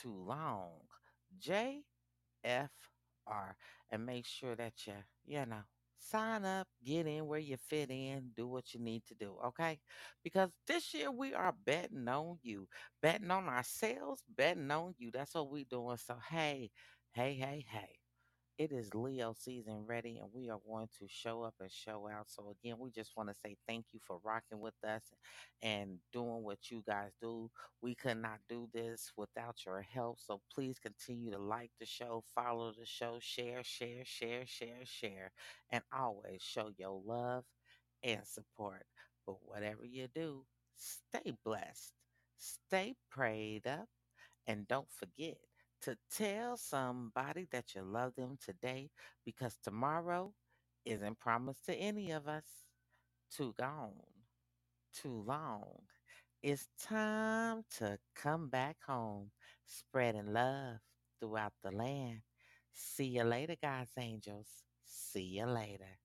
Too Long, J F R, and make sure that you, you know, sign up, get in where you fit in, do what you need to do, okay? Because this year we are betting on you, betting on ourselves, betting on you. That's what we're doing. So, hey, hey, hey, hey. It is Leo season ready, and we are going to show up and show out. So, again, we just want to say thank you for rocking with us and doing what you guys do. We could not do this without your help. So, please continue to like the show, follow the show, share, share, share, share, share, and always show your love and support. But whatever you do, stay blessed, stay prayed up, and don't forget to tell somebody that you love them today, because tomorrow isn't promised to any of us. Too gone, too long. It's time to come back home, spreading love throughout the land. See you later, God's angels. See you later.